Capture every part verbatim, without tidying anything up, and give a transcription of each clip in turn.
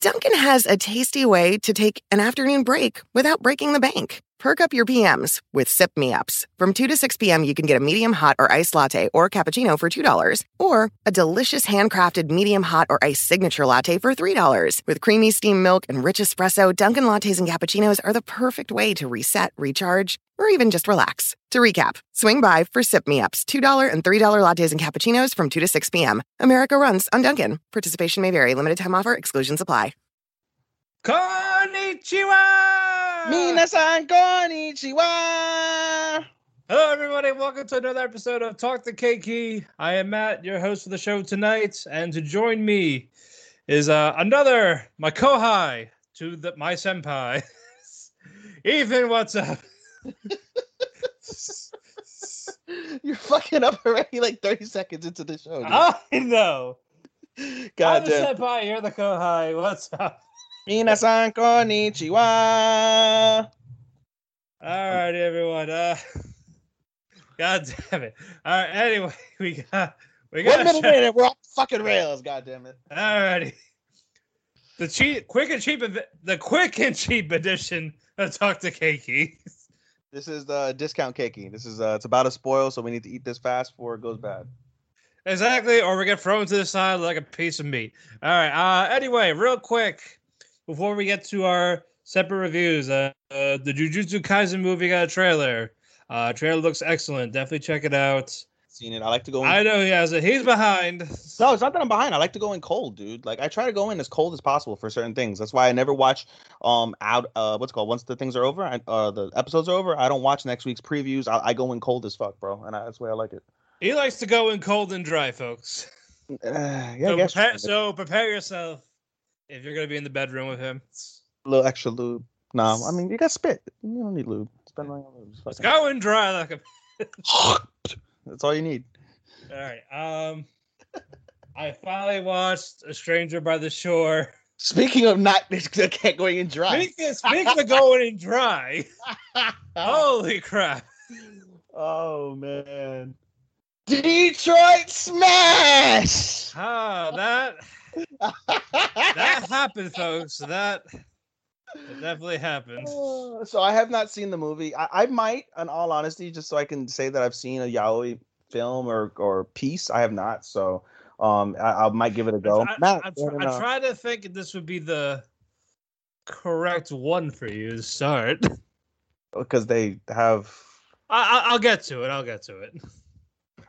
Dunkin' has a tasty way to take an afternoon break without breaking the bank. Perk up your P Ms with Sip Me Ups. From two to six p.m., you can get a medium hot or iced latte or cappuccino for two dollars, or a delicious handcrafted medium hot or iced signature latte for three dollars. With creamy steamed milk and rich espresso, Dunkin' lattes and cappuccinos are the perfect way to reset, recharge, or even just relax. To recap, swing by for Sip Me Ups, two dollars and three dollars lattes and cappuccinos from two to six p.m. America runs on Dunkin'. Participation may vary. Limited time offer. Exclusions apply. Konnichiwa! Minasan konnichiwa! Hello, everybody. Welcome to another episode of Talk to Keiki. I am Matt, your host for the show tonight, and to join me is uh, another my kohai to the, my senpai, Ethan. What's up? You're fucking up already, like thirty seconds into the show. Dude. I know. God I'm damn. The senpai. You're the kohai. What's up? Minasan konnichiwa. All right, everyone. Uh, God damn it. All right. Anyway, we got we got. One minute, minute. We're off fucking rails. God damn it. All righty. The cheap, quick and cheap, the quick and cheap edition of Talk to Keiki. This is the discount Keiki. This is uh, it's about to spoil, so we need to eat this fast before it goes bad. Exactly, or we get thrown to the side like a piece of meat. All right. Uh, anyway, real quick. Before we get to our separate reviews, uh, uh, the Jujutsu Kaisen movie got a trailer. Uh, trailer looks excellent. Definitely check it out. Seen it. I like to go in. I know he has it. He's behind. No, it's not that I'm behind. I like to go in cold, dude. Like, I try to go in as cold as possible for certain things. That's why I never watch um out uh what's it called once the things are over, I, uh the episodes are over. I don't watch next week's previews. I, I go in cold as fuck, bro, and I, that's the way I like it. He likes to go in cold and dry, folks. Uh, yeah, so, I guess prepare, so prepare yourself. If you're going to be in the bedroom with him. A little extra lube. No, nah, I mean, you got spit. You don't need lube. Spend money on lube. It's going dry like a... That's all you need. All right. Um, I finally watched A Stranger by the Shore. Speaking of not going in dry. Speaking, speaking of going in dry. Holy crap. Oh, man. Detroit Smash! Ah, oh, that... That happened, folks. That definitely happened. So I have not seen the movie. I, I might, in all honesty, just so I can say that I've seen a yaoi film or, or piece. I have not, so um, I, I might give it a go. I, Matt, I, I, I, I try to think this would be the correct one for you to start. Because they have... I, I'll get to it. I'll get to it.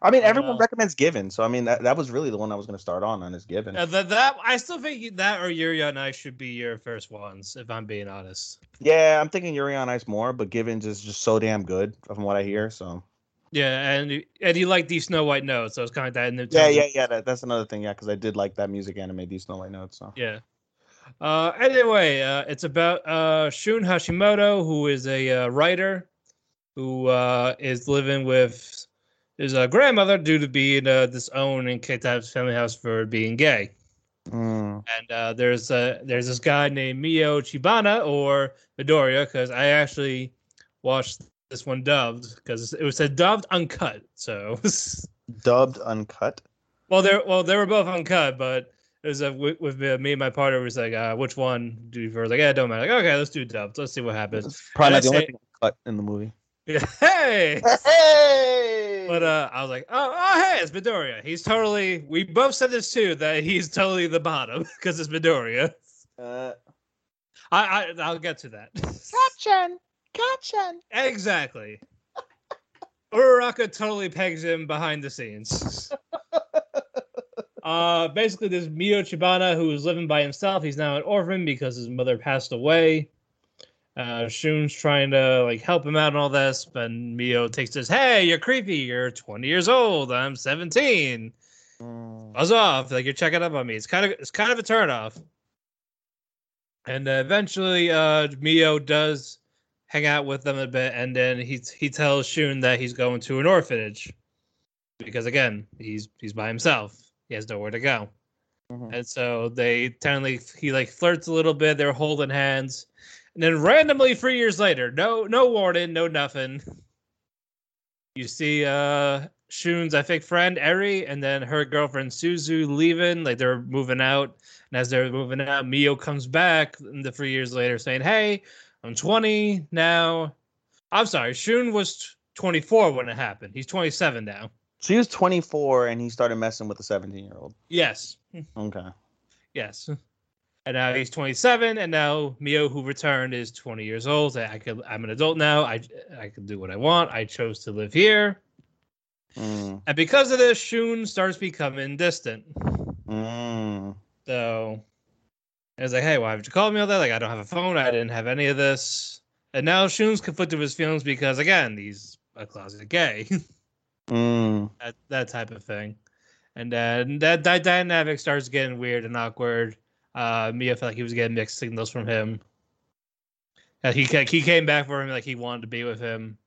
I mean, everyone uh, recommends Given, so I mean that, that was really the one I was going to start on on is Given. Uh, that, that I still think that or Yuri on Ice should be your first ones, if I'm being honest. Yeah, I'm thinking Yuri on Ice more, but Given's is just so damn good from what I hear. So. Yeah, and and you like These Snow White Notes, so it's kind of that. In the yeah, yeah, yeah. That, that's another thing, yeah, because I did like that music anime, These Snow White Notes. So. Yeah. Uh, anyway, uh, it's about uh, Shun Hashimoto, who is a uh, writer, who uh, is living with his uh, grandmother due to being uh, disowned and kicked out of his family house for being gay. Mm. And uh, there's uh, there's this guy named Mio Chibana or Midoriya, because I actually watched this one dubbed because it was a dubbed uncut. So dubbed uncut. Well, they well they were both uncut, but it was a, with, with me and my partner was like, uh, which one do you first? Like, yeah, don't matter. Like, okay, let's do dubbed. Let's see what happens. That's probably not the only thing uncut in the movie. Yeah, hey, hey. But uh, I was like, oh, oh, hey, it's Midoriya. He's totally. We both said this too that he's totally the bottom because it's Midoriya. Uh, I, I I'll get to that. Gotcha. Gotcha. Exactly. Uraraka totally pegs him behind the scenes. uh, basically, this Mio Chibana, who is living by himself, he's now an orphan because his mother passed away. Uh, Shun's trying to like help him out and all this, but Mio takes this, hey, you're creepy, you're twenty years old, I'm seventeen. Mm. Buzz off, like you're checking up on me. It's kind of it's kind of a turnoff. And uh, eventually, uh, Mio does hang out with them a bit, and then he he tells Shun that he's going to an orphanage because again he's he's by himself, he has nowhere to go, mm-hmm. and so they tentatively he like flirts a little bit, they're holding hands, and then randomly three years later, no no warning, no nothing, you see uh, Shun's I think friend Eri and then her girlfriend Suzu leaving, like they're moving out, and as they're moving out, Mio comes back the three years later saying, hey. I'm twenty now. I'm sorry. Shun was twenty-four when it happened. He's twenty-seven now. So he was twenty-four and he started messing with a seventeen-year-old. Yes. Okay. Yes. And now he's twenty-seven, and now Mio, who returned, is twenty years old. I could, I'm an adult now. I, I can do what I want. I chose to live here. Mm. And because of this, Shun starts becoming distant. Mm. So... I was like, hey, why haven't you called me all that? Like, I don't have a phone. I didn't have any of this. And now Shun's conflicted with his feelings because, again, he's a closet gay. mm. that, that type of thing. And then that, that dynamic starts getting weird and awkward. Uh, Mia felt like he was getting mixed signals from him. And he, he came back for him like he wanted to be with him.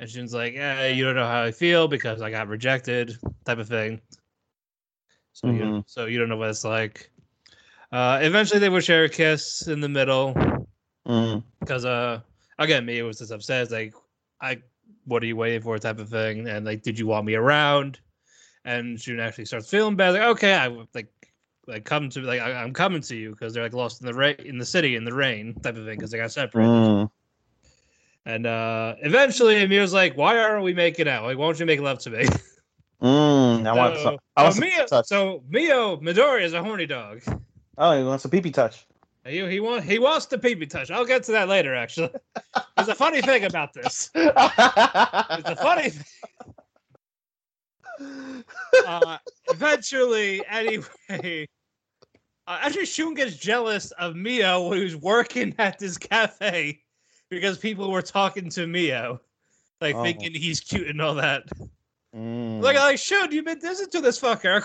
And Shun's like, hey, you don't know how I feel because I got rejected type of thing. So, mm-hmm. you, so you don't know what it's like. Uh, eventually, they would share a kiss in the middle because, mm. uh, again, me, it was just upset. It's like, I, what are you waiting for type of thing? And, like, did you want me around? And June actually starts feeling bad. Like, okay, I like, like come to like I, I'm coming to you because they're like lost in the ra- in the city in the rain type of thing because they got separated. Mm. And uh, eventually, Amir's like, why aren't we making out? Like, why don't you make love to me? Mm, I so, want some, I want so, Mio, touch. so Mio Midoriya is a horny dog. Oh, he wants a pee-pee touch. He, he, want, he wants the pee-pee touch. I'll get to that later, actually. There's a funny thing about this. There's a funny thing. Uh, eventually, anyway, uh, actually, Shun gets jealous of Mio, who's working at this cafe, because people were talking to Mio, like oh. thinking he's cute and all that. Mm. Like, like, Shun, you've been listening to this fucker.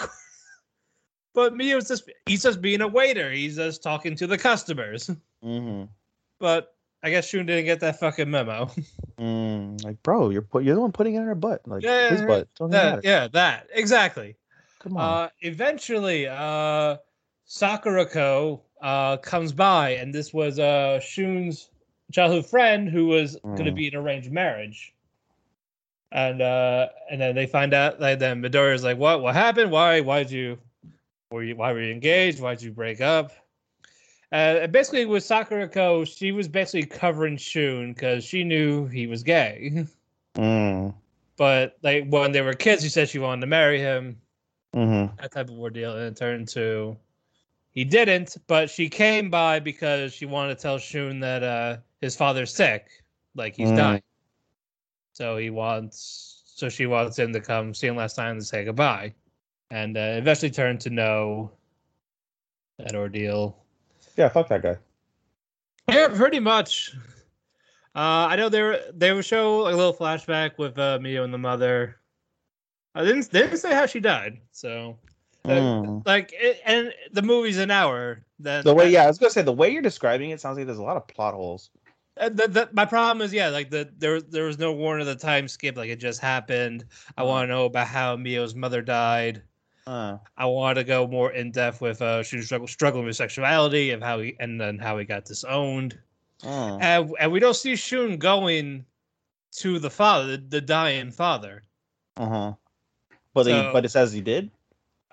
But Mio's just, he's just being a waiter. He's just talking to the customers. Mm-hmm. But I guess Shun didn't get that fucking memo. Mm, like, bro, you're put, you're the one putting it in her butt. Like, yeah, his butt. Don't that, yeah, that. Exactly. Come on. Uh, eventually, uh, Sakurako uh, comes by, and this was uh, Shun's childhood friend who was mm. going to be in an arranged marriage. And uh, and then they find out, like, then Midoriya's like, what, what happened? Why, why'd you... Were you, why were you engaged? Why'd you break up? Uh, basically, with Sakurako, she was basically covering Shun because she knew he was gay. Mm. But like when they were kids, she said she wanted to marry him. Mm-hmm. That type of ordeal. And it turned to he didn't, but she came by because she wanted to tell Shun that uh, his father's sick. Like he's mm. dying. So he wants So she wants him to come see him last time and say goodbye. And uh, eventually turned to know that ordeal. Yeah, fuck that guy. Yeah, pretty much. Uh, I know they were, they would show a little flashback with uh, Mio and the mother. I didn't, they didn't say how she died, so... Uh, mm. Like, it, and the movie's an hour. That, the way, that, yeah, I was gonna say the way you're describing it sounds like there's a lot of plot holes. Uh, the, the, my problem is, yeah, like the there there was no warning of the time skip. Like it just happened. I want to know about how Mio's mother died. Uh. I want to go more in depth with uh, she was struggle, struggling with sexuality and how he and then how he got disowned. Uh. And and we don't see Shun going to the father, the, the dying father. Uh huh. But so, he, but it says he did.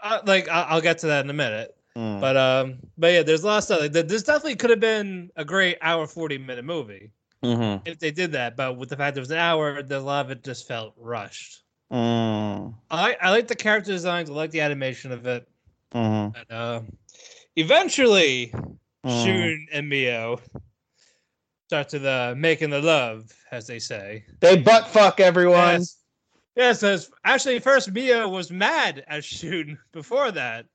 Uh, like I'll get to that in a minute, mm. but um, but yeah, there's a lot of stuff. Like, this definitely could have been a great hour forty minute movie mm-hmm. if they did that. But with the fact it was an hour, the lot of it just felt rushed. Mm. I I like the character designs. I like the animation of it. Mm-hmm. But, uh, eventually, mm. Shun and Mio start to the making the love, as they say. They butt fuck everyone. Yes. Yes, yeah, so actually, first Mio was mad at Shun before that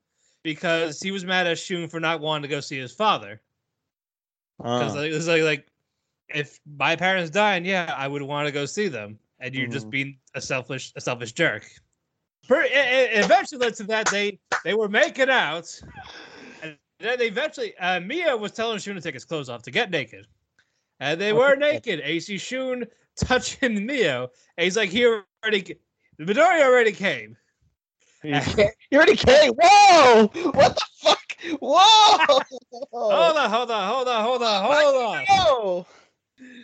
because he was mad at Shun for not wanting to go see his father. Because uh. it's like, like, if my parents died, yeah, I would want to go see them, and you're mm. just being a selfish, a selfish jerk. Per, it, it eventually led to that they they were making out, and then eventually uh, Mio was telling Shun to take his clothes off to get naked, and they were naked. A C Shun touching Mio, and he's like, here. Already, Midoriya already came. He already came. Whoa! What the fuck? Whoa! hold on, hold on, hold on, hold on, hold on. Know.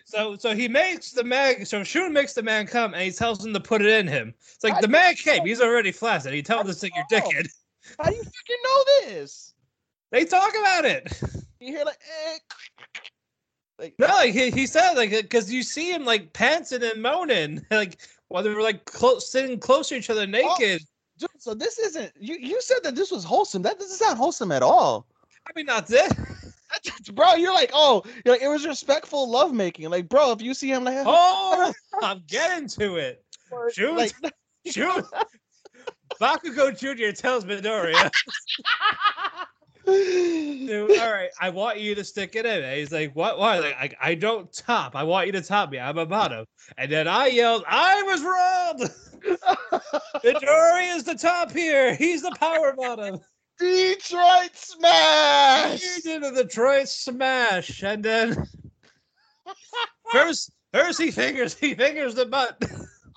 So, so he makes the man. So Shun makes the man come, and he tells him to put it in him. It's like How the man came. Know? He's already flaccid. He tells this thing you're dickhead. How do you fucking know this? They talk about it. You hear like, eh. like no, like he he said like because you see him like panting and moaning like. While they were like close, sitting close to each other naked. Oh, dude, so this isn't you. You said that this was wholesome. That this is not wholesome at all. I mean, not this, bro. You're like, oh, you're like, it was respectful lovemaking. Like, bro, if you see him, like, oh, I'm getting to it. Shoot, like, shoot. Bakugo Junior tells Midoriya. Dude, all right, I want you to stick it in. And he's like, what? Why? Like, I, I don't top. I want you to top me. I'm a bottom. And then I yelled, I was wrong. Midoriya is the top here. He's the power bottom. Detroit Smash. You did a Detroit Smash. And then first, first he fingers, he fingers the butt.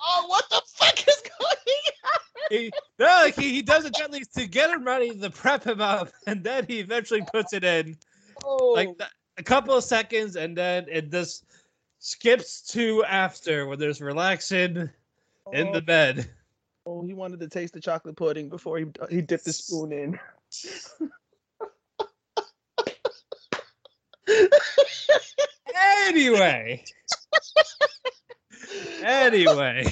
Oh, what the fuck is going on? He, no, like he, he does it gently to get him ready to prep him up, and then he eventually puts it in, oh. like th- a couple of seconds, and then it just skips to after where there's relaxing oh. in the bed. Oh, he wanted to taste the chocolate pudding before he he dipped the spoon in. anyway, anyway,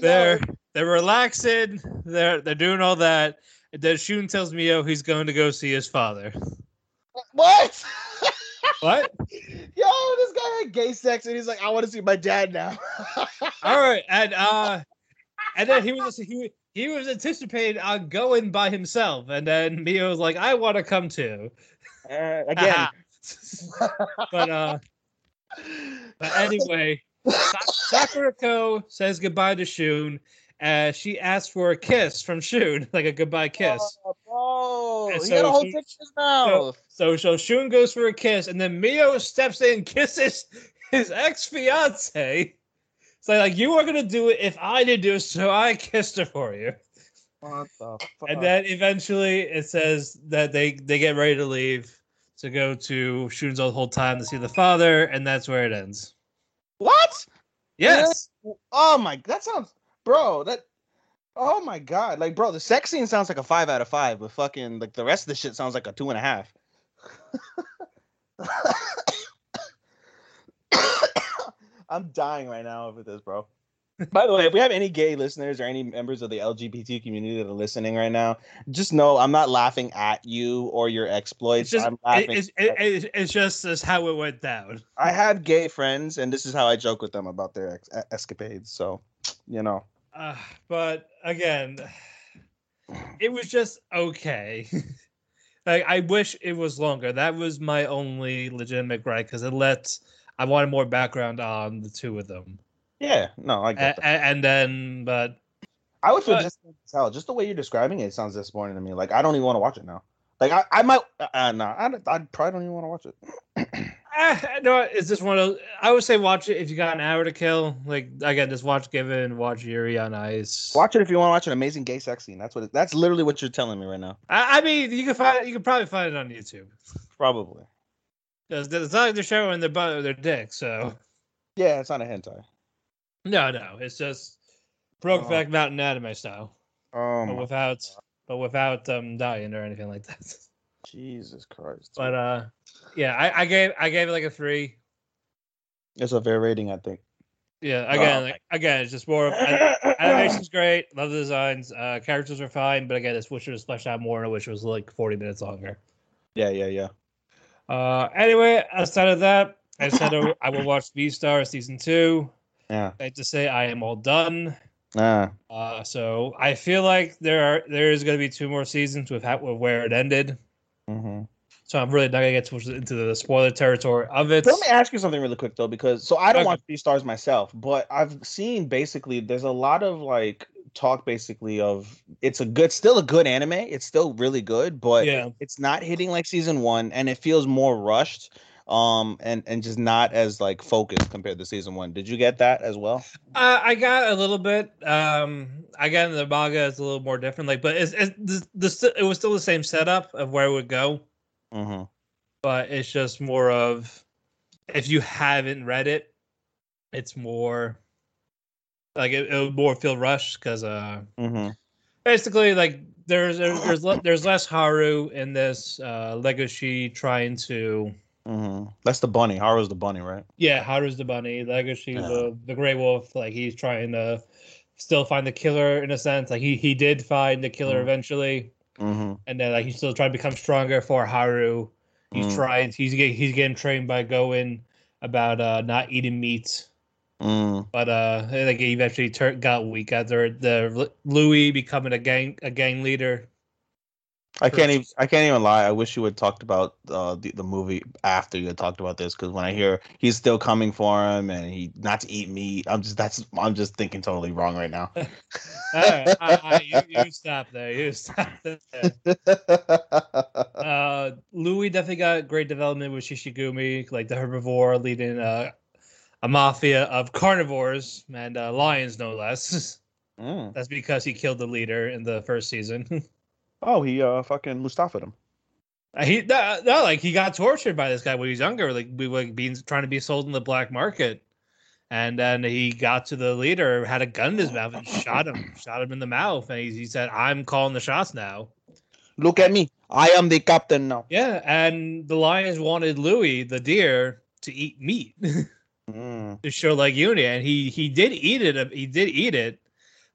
there. They're relaxing. They're they're doing all that. And then Shun tells Mio he's going to go see his father. What? What? Yo, this guy had gay sex, and he's like, I want to see my dad now. All right, and uh, and then he was he he was anticipating on going by himself, and then Mio was like, I want to come too. Uh, again, but uh, but anyway, Sakurako says goodbye to Shun. Uh, she asked for a kiss from Shun, like a goodbye kiss. Oh, oh. So he got a whole dick in his mouth. So, so, so Shun goes for a kiss, and then Mio steps in, kisses his ex-fiance. It's like, like you are going to do it if I did do it, so I kissed her for you. What the fuck? And then eventually it says that they, they get ready to leave to go to Shun's old whole time to see the father, and that's where it ends. What? Yes. Yeah. Oh, my. That sounds... Bro, that, oh my god, like, bro, the sex scene sounds like a five out of five, but fucking, like, the rest of the shit sounds like a two and a half. I'm dying right now over this, bro. By the way, if we have any gay listeners or any members of the L G B T community that are listening right now, just know I'm not laughing at you or your exploits. It's just, I'm laughing it's, at it's, it's just this how it went down. I have gay friends, and this is how I joke with them about their ex- escapades. So, you know. Uh, but again, it was just okay. Like, I wish it was longer. That was my only legitimate gripe because it lets. I wanted more background on the two of them. Yeah, no, I get a- that. And then, but... I would feel but, just hell. Just the way you're describing it, it sounds disappointing to me. Like, I don't even want to watch it now. Like, I, I might... Uh, no, nah, I, I probably don't even want to watch it. uh, no, it's just one of those... I would say watch it if you got an hour to kill. Like, again, just watch Given, watch Yuri on Ice. Watch it if you want to watch an amazing gay sex scene. That's what. It, that's literally what you're telling me right now. I, I mean, you can find. You can probably find it on YouTube. Probably. Because it's not like they're showing their butt or their dick, so... Yeah, it's not a hentai. No, no, it's just Brokeback oh. Mountain anime style, oh but without, God. but without um dying or anything like that. Jesus Christ! But uh, yeah, I, I gave I gave it like a three. It's a fair rating, I think. Yeah, again, oh, like, again, it's just more of animation's great. Love the designs. Uh, characters are fine, but again, it's wish it was fleshed out more, and I wish it was like forty minutes longer. Yeah, yeah, yeah. Uh, anyway, outside of that, I said I will watch V-Star season two. Yeah. I have to say I am all done. Ah. Uh, so I feel like there are there is going to be two more seasons with, how, with where it ended. Mm-hmm. So I'm really not going to get too much into the spoiler territory of it. Let me ask you something really quick though, because so I don't okay. watch these stars myself, but I've seen basically there's a lot of like talk basically of it's a good, still a good anime. It's still really good, but yeah. it's not hitting like season one, and it feels more rushed. Um and and just not as like focused compared to season one. Did you get that as well? Uh, I got a little bit. Um, I got in the manga it's a little more different. Like, but it's, it's the, the it was still the same setup of where it would go. Mm-hmm. But it's just more of if you haven't read it, it's more like it, it would more feel rushed because uh mm-hmm. basically like there's there's there's, le- there's less Haru in this uh, Legoshi trying to. Mm-hmm. That's the bunny. Haru's the bunny, right? Yeah, Haru's the bunny. Legoshi, yeah. the the Grey Wolf. Like he's trying to still find the killer in a sense. Like he, he did find the killer mm-hmm. eventually, mm-hmm. and then like he's still trying to become stronger for Haru. He's mm-hmm. trying. He's getting he's getting trained by Goen about uh, not eating meat. Mm-hmm. But uh, like he eventually tur- got weak after the Louis becoming a gang a gang leader. I can't even. I can't even lie. I wish you had talked about uh, the the movie after you had talked about this, because when I hear he's still coming for him and he not to eat meat, I'm just that's I'm just thinking totally wrong right now. All right, I, I, you, you stop there. You stop there. Uh, Louis definitely got great development with Shishigumi, like the herbivore leading uh, a mafia of carnivores and uh, lions, no less. Mm. That's because he killed the leader in the first season. Oh, he uh fucking Mustafa'd him. Uh, he no, no, like he got tortured by this guy when he was younger. Like we were being trying to be sold in the black market, and then he got to the leader, had a gun in his mouth, and shot him, shot him in the mouth, and he, he said, "I'm calling the shots now. Look at me, I am the captain now." Yeah, and the lions wanted Louis, the deer, to eat meat mm. to show like unity, and he he did eat it. He did eat it.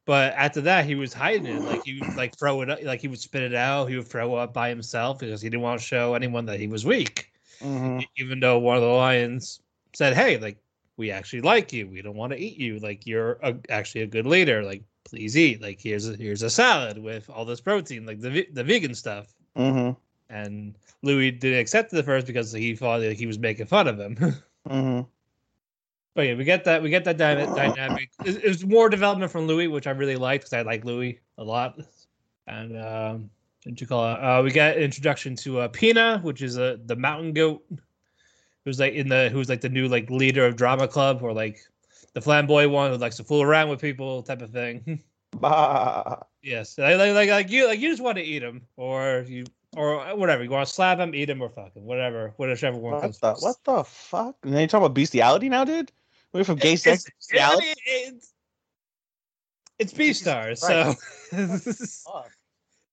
But after that, he was hiding it. Like he would like throw it up, like he would spit it out. He would throw up by himself because he didn't want to show anyone that he was weak. Mm-hmm. Even though one of the lions said, "Hey, like we actually like you. We don't want to eat you. Like you're a, actually a good leader. Like please eat. Like here's a, here's a salad with all this protein, like the the vegan stuff." Mm-hmm. And Louis didn't accept it at first because he thought like, he was making fun of him. mm-hmm. But yeah, we get that we get that dy- dynamic. It, it was more development from Louis, which I really liked because I like Louis a lot. And um, what you call it? Uh, we got introduction to uh, Pina, which is a uh, the mountain goat, who's like in the who's like the new like leader of drama club, or like the flamboyant one who likes to fool around with people, type of thing. Bah. Yes, like, like like you like you just want to eat him, or you. Or whatever. You want to slap him, eat him, or fuck him. Whatever. Whichever one comes first. What the fuck? And then you're talking about bestiality now, dude? We're from gay sex to bestiality? It's, it's B-Stars, so...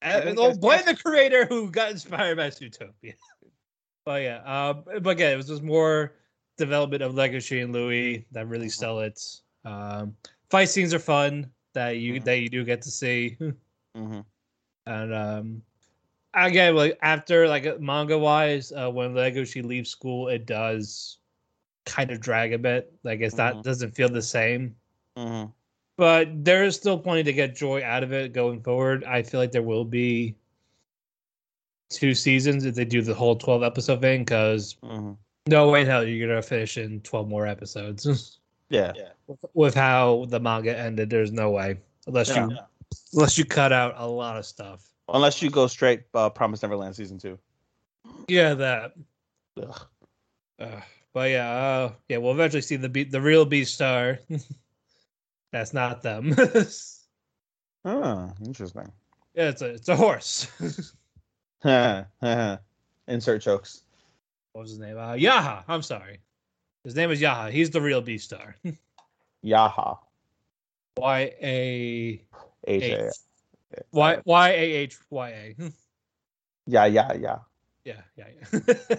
and we'll blame the creator who got inspired by Zootopia. But yeah, uh, but again, it was just more development of Legoshi and Louis that really sell it. Um, fight scenes are fun that you mm-hmm. that you do get to see. Mm-hmm. And um, again, like after like manga wise, uh, when Legoshi leaves school, it does kind of drag a bit. Like it's mm-hmm. not doesn't feel the same. Mm-hmm. But there is still plenty to get joy out of it going forward. I feel like there will be two seasons if they do the whole twelve episode thing, because mm-hmm. no way in hell you're gonna finish in twelve more episodes. Yeah. yeah. With how the manga ended, there's no way unless yeah. you unless you cut out a lot of stuff. Unless you go straight uh, Promised Neverland season two. Yeah, that. Ugh. Uh, but yeah, uh, yeah, we'll eventually see the be- the real Beastar. That's not them. Oh, interesting. Yeah, it's a it's a horse. Insert jokes. What was his name? Uh, Yahya. I'm sorry. His name is Yahya. He's the real Beastar. Yahya. Y a H A. Y Y A H Y A. Yeah, yeah, yeah. Yeah, yeah, yeah.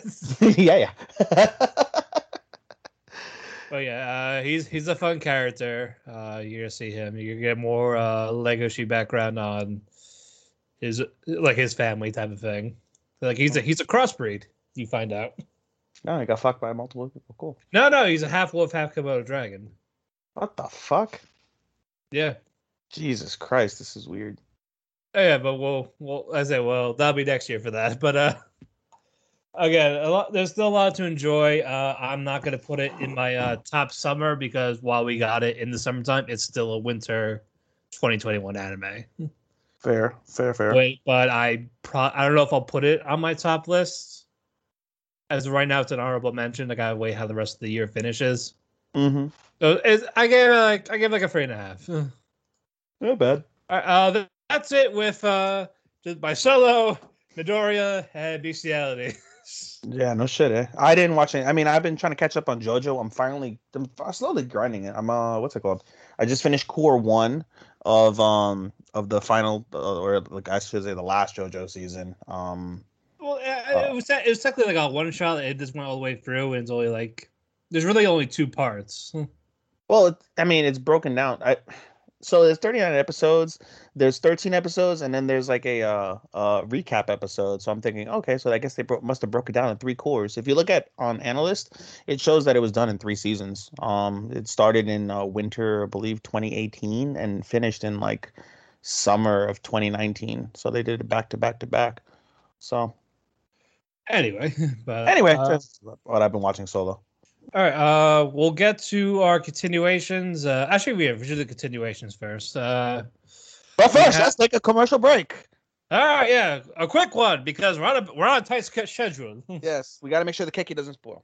Yeah, yeah. But yeah, uh, he's he's a fun character. Uh, you're gonna see him. You're gonna get more uh, Legoshi background on his like his family type of thing. Like he's a he's a crossbreed. You find out. No, he got fucked by multiple people. Cool. No, no, he's a half wolf, half Komodo dragon. What the fuck? Yeah. Jesus Christ, this is weird. Oh, yeah, but we'll we'll I say well that'll be next year for that. But uh. Again, a lot, there's still a lot to enjoy. Uh, I'm not going to put it in my uh, top summer because while we got it in the summertime, it's still a winter twenty twenty-one anime. Fair, fair, fair. Wait, but I pro- I don't know if I'll put it on my top list. As of right now, it's an honorable mention. I got to wait how the rest of the year finishes. Mm-hmm. So it's, I gave it like I gave it like a three and a half. Not bad. All right, uh, that's it with uh, just my solo, Midoriya, and bestiality. Yeah, no shit, eh? I didn't watch it. I mean, I've been trying to catch up on JoJo. I'm finally, I'm slowly grinding it. I'm, uh, what's it called? I just finished core one of, um, of the final, uh, or like I should say, the last JoJo season. Um, well, uh, it was it was technically like a one shot. It just went all the way through, and it's only like there's really only two parts. Well, it, I mean, it's broken down. I. So there's thirty-nine episodes, there's thirteen episodes, and then there's like a uh, uh, recap episode. So I'm thinking, okay, so I guess they bro- must have broken it down in three cores. If you look at on Analyst, it shows that it was done in three seasons. Um, it started in uh, winter, I believe, twenty eighteen, and finished in like summer of twenty nineteen. So they did it back to back to back. So anyway, but, anyway, uh, that's what I've been watching solo. All right, uh, we'll get to our continuations. Uh, actually, we have the continuations first. Uh, but first, let's take a commercial break. All right, yeah, a quick one because we're on a, we're on a tight schedule. Yes, we got to make sure the keki doesn't spoil.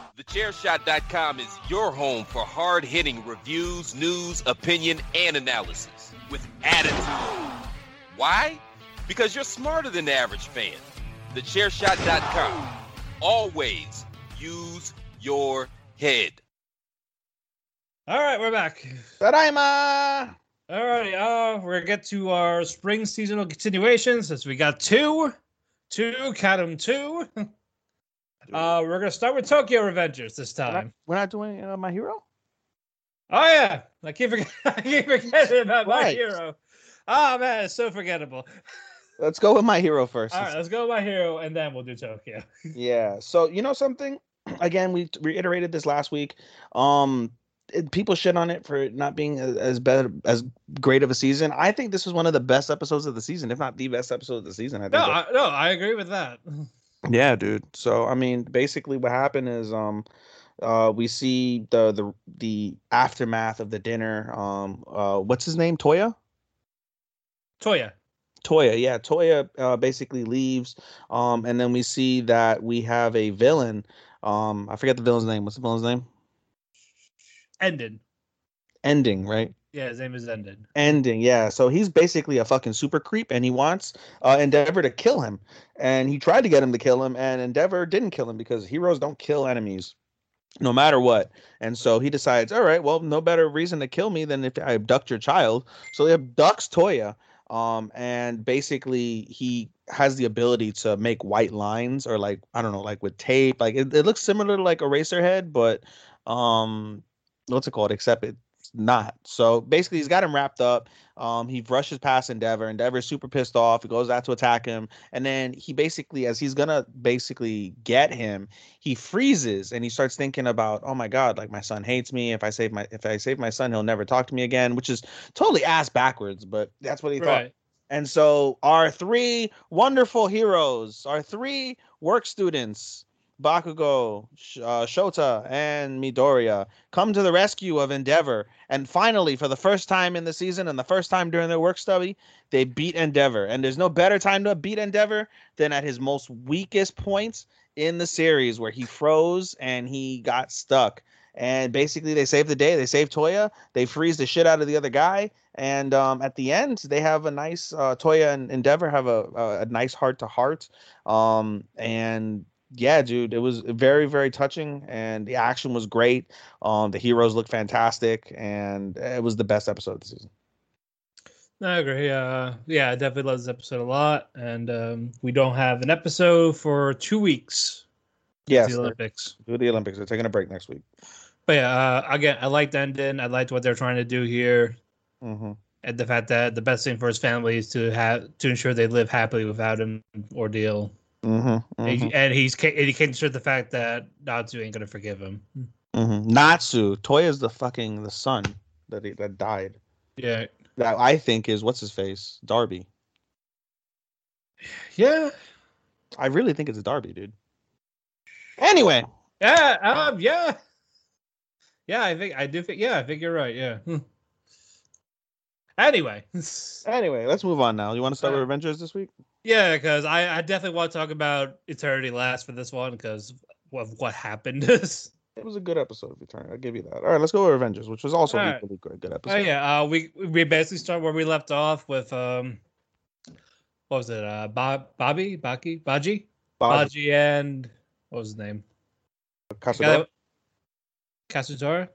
the chair shot dot com is your home for hard-hitting reviews, news, opinion, and analysis with attitude. Why? Because you're smarter than the average fan. the chair shot dot com. Always use your head. All right, we're back. Tadaima! All right, uh, we're going to get to our spring seasonal continuations since we got two. Two, count them two. Uh, we're going to start with Tokyo Revengers this time. We're not, we're not doing uh, My Hero? Oh, yeah. I keep, forget- I keep forgetting about right. My Hero. Oh, man, it's so forgettable. Let's go with My Hero first. All right, let's go with My Hero, and then we'll do Tokyo. Yeah. So, you know something? Again, we reiterated this last week. Um... People shit on it for not being as bad, as great of a season. I think this was one of the best episodes of the season, if not the best episode of the season. I think. No, I, no, I agree with that. Yeah, dude. So I mean, basically, what happened is, um, uh, we see the the the aftermath of the dinner. Um, uh, what's his name? Toya. Toya. Toya. Yeah, Toya. Uh, basically leaves. Um, and then we see that we have a villain. Um, I forget the villain's name. What's the villain's name? Ending. Ending, right? Yeah, his name is Ending. Ending, yeah. So he's basically a fucking super creep, and he wants uh, Endeavor to kill him. And he tried to get him to kill him, and Endeavor didn't kill him because heroes don't kill enemies, no matter what. And so he decides, all right, well, no better reason to kill me than if I abduct your child. So he abducts Toya, um, and basically he has the ability to make white lines or, like, I don't know, like with tape. Like it, it looks similar to, like, Eraserhead, but... um. What's it called? Except it's not. So basically, he's got him wrapped up. Um, he brushes past Endeavor. Endeavor's super pissed off. He goes out to attack him, and then he basically, as he's gonna basically get him, he freezes and he starts thinking about, oh my god, like my son hates me. If I save my, if I save my son, he'll never talk to me again, which is totally ass backwards, but that's what he right. thought. And so our three wonderful heroes, our three work students, Bakugo, uh, Shota, and Midoriya come to the rescue of Endeavor, and finally, for the first time in the season and the first time during their work study, they beat Endeavor. And there's no better time to beat Endeavor than at his most weakest points in the series, where he froze and he got stuck. And basically, they saved the day. They saved Toya. They freeze the shit out of the other guy. And um, at the end, they have a nice uh, Toya and Endeavor have a, a, a nice heart to heart. Um, and yeah, dude, it was very, very touching, and the action was great. Um, the heroes looked fantastic, and it was the best episode of the season. I agree. Uh, yeah, I definitely love this episode a lot, and um, we don't have an episode for two weeks. Yes, the Olympics. Do the Olympics. They're taking a break next week. But yeah, uh, again, I liked Ending. I liked what they're trying to do here, mm-hmm. and the fact that the best thing for his family is to have to ensure they live happily without an ordeal. Mm-hmm, mm-hmm. And he's and he can't ensure the fact that Natsu ain't gonna forgive him. Mm-hmm. Natsu, Toya's the fucking the son that he, that died. Yeah, that I think is what's his face, Darby. Yeah, I really think it's Darby, dude. Anyway, yeah, um, yeah, yeah. I think I do think. Yeah, I think you're right. Yeah. Anyway, anyway, let's move on now. You want to start uh, with Avengers this week? Yeah, because I, I definitely want to talk about Eternity last for this one because of what happened. It was a good episode of Eternity. I'll give you that. All right, let's go with Avengers, which was also right. a really good, good episode. Oh, yeah, uh, we we basically start where we left off with, um, what was it, uh, Bob, Bobby, Baki, Baji? Baji? Baji and, what was his name? Kasudora? Kasudora?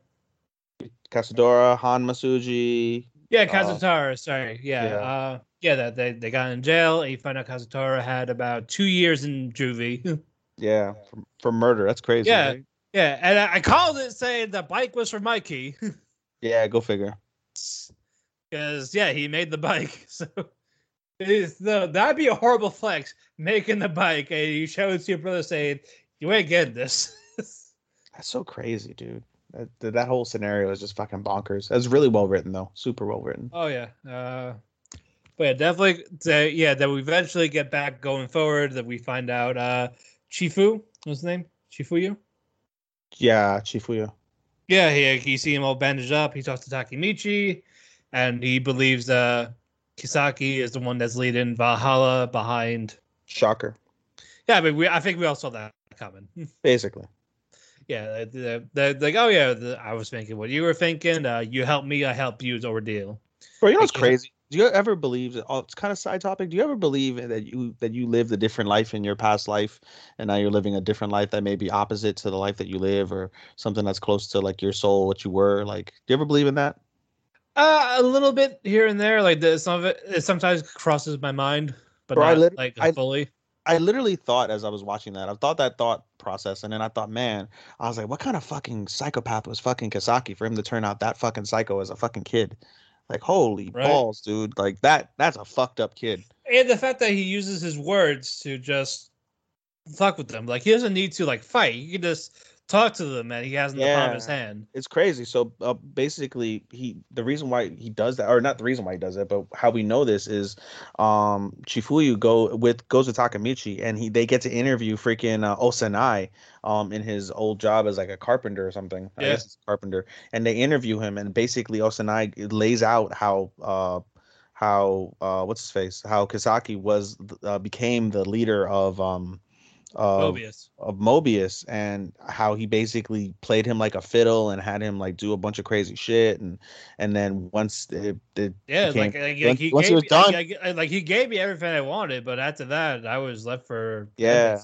Kasudora, Han Masuji. Yeah, Kazutara, uh, sorry. Yeah, yeah, uh, yeah that they, they got in jail. You find out Kazutara had about two years in juvie. Yeah, for, for murder. That's crazy. Yeah, right? Yeah. And I, I called it saying the bike was for Mikey. Yeah, go figure. Because, yeah, he made the bike. So the, that'd be a horrible flex, making the bike. And you show it to your brother saying, you ain't getting this. That's so crazy, dude. That, that whole scenario is just fucking bonkers. That's really well written, though. Super well written. Oh yeah. Uh, But yeah, definitely, to, yeah, that we eventually get back going forward, that we find out uh, Chifu, what's his name? Chifuyu? Yeah, Chifuyu. Yeah, he, he see him all bandaged up. He talks to Takemichi, and he believes uh, Kisaki is the one that's leading Valhalla behind. Shocker. Yeah, I mean, we, I think we all saw that coming. Basically. Yeah, they're, they're like, oh, yeah, the, I was thinking what you were thinking. Uh, you help me, I help you ordeal. Bro, you know what's crazy? Do you ever believe that, oh, it's kind of a side topic, do you ever believe that you that you lived a different life in your past life, and now you're living a different life that may be opposite to the life that you live, or something that's close to, like, your soul, what you were? Like, do you ever believe in that? Uh, a little bit here and there. Like, the, some of it, it sometimes crosses my mind, but Bro, not, I like, I, fully. I literally thought as I was watching that, I thought that thought process, and then I thought, man, I was like, what kind of fucking psychopath was fucking Kisaki for him to turn out that fucking psycho as a fucking kid? Like, holy right. balls, dude. Like, that that's a fucked up kid. And the fact that he uses his words to just fuck with them. Like, he doesn't need to, like, fight. He can just talk to them, and he has in yeah. the palm of his hand. It's crazy. So, uh, basically, he the reason why he does that, or not the reason why he does it, but how we know this is um, Chifuyu go with, goes with Takemichi, and he they get to interview freaking uh, Osanai. Um, in his old job as like a carpenter or something. Yeah. I guess he's a carpenter. And they interview him, and basically Osanai lays out how uh, how uh, what's his face? How Kisaki was uh, became the leader of um of Mobius. of Mobius, and how he basically played him like a fiddle and had him like do a bunch of crazy shit, and and then once it, it yeah, became, like, like, once, he once gave it was me, done, I, I, like he gave me everything I wanted, but after that I was left for yeah,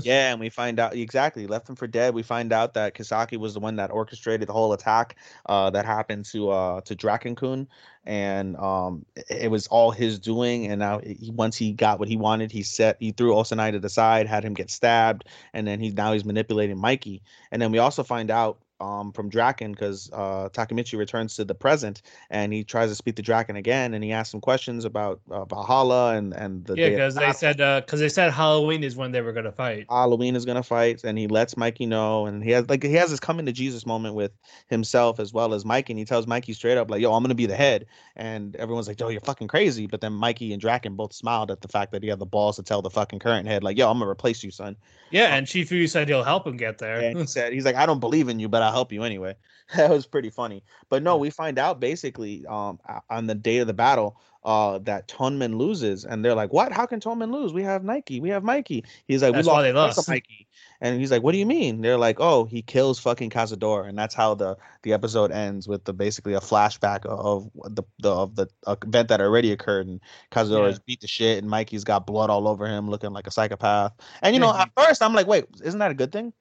yeah, and we find out exactly left him for dead. We find out that Kisaki was the one that orchestrated the whole attack uh, that happened to uh, to Draken-kun. And um, it was all his doing. And now, he, once he got what he wanted, he set he threw Osanai to the side, had him get stabbed, and then he's now he's manipulating Mikey. And then we also find out um, from Draken, because uh, Takemichi returns to the present, and he tries to speak to Draken again, and he asks some questions about uh, Valhalla and and the yeah, because they said because uh, they said Halloween is when they were gonna fight. Halloween is gonna fight, and he lets Mikey know, and he has like he has this coming to Jesus moment with himself as well as Mikey, and he tells Mikey straight up like, "Yo, I'm gonna be the head." And everyone's like, yo, you're fucking crazy. But then Mikey and Draken both smiled at the fact that he had the balls to tell the fucking current head, like, yo, I'm gonna replace you, son. Yeah, and Chifuyu said he'll help him get there. And he said, he's like, I don't believe in you, but I'll help you anyway. That was pretty funny. But no, we find out basically um, on the day of the battle uh, that Tonman loses. And they're like, what? How can Tonman lose? We have Nike. We have Mikey. He's like, that's we lost, they lost. Mikey. And he's like, what do you mean? They're like, oh, he kills fucking Cazador. And that's how the, the episode ends, with the basically a flashback of the, the of the event that already occurred. And Cazador yeah. is beat to shit, and Mikey's got blood all over him, looking like a psychopath. And, you know, at first I'm like, wait, isn't that a good thing?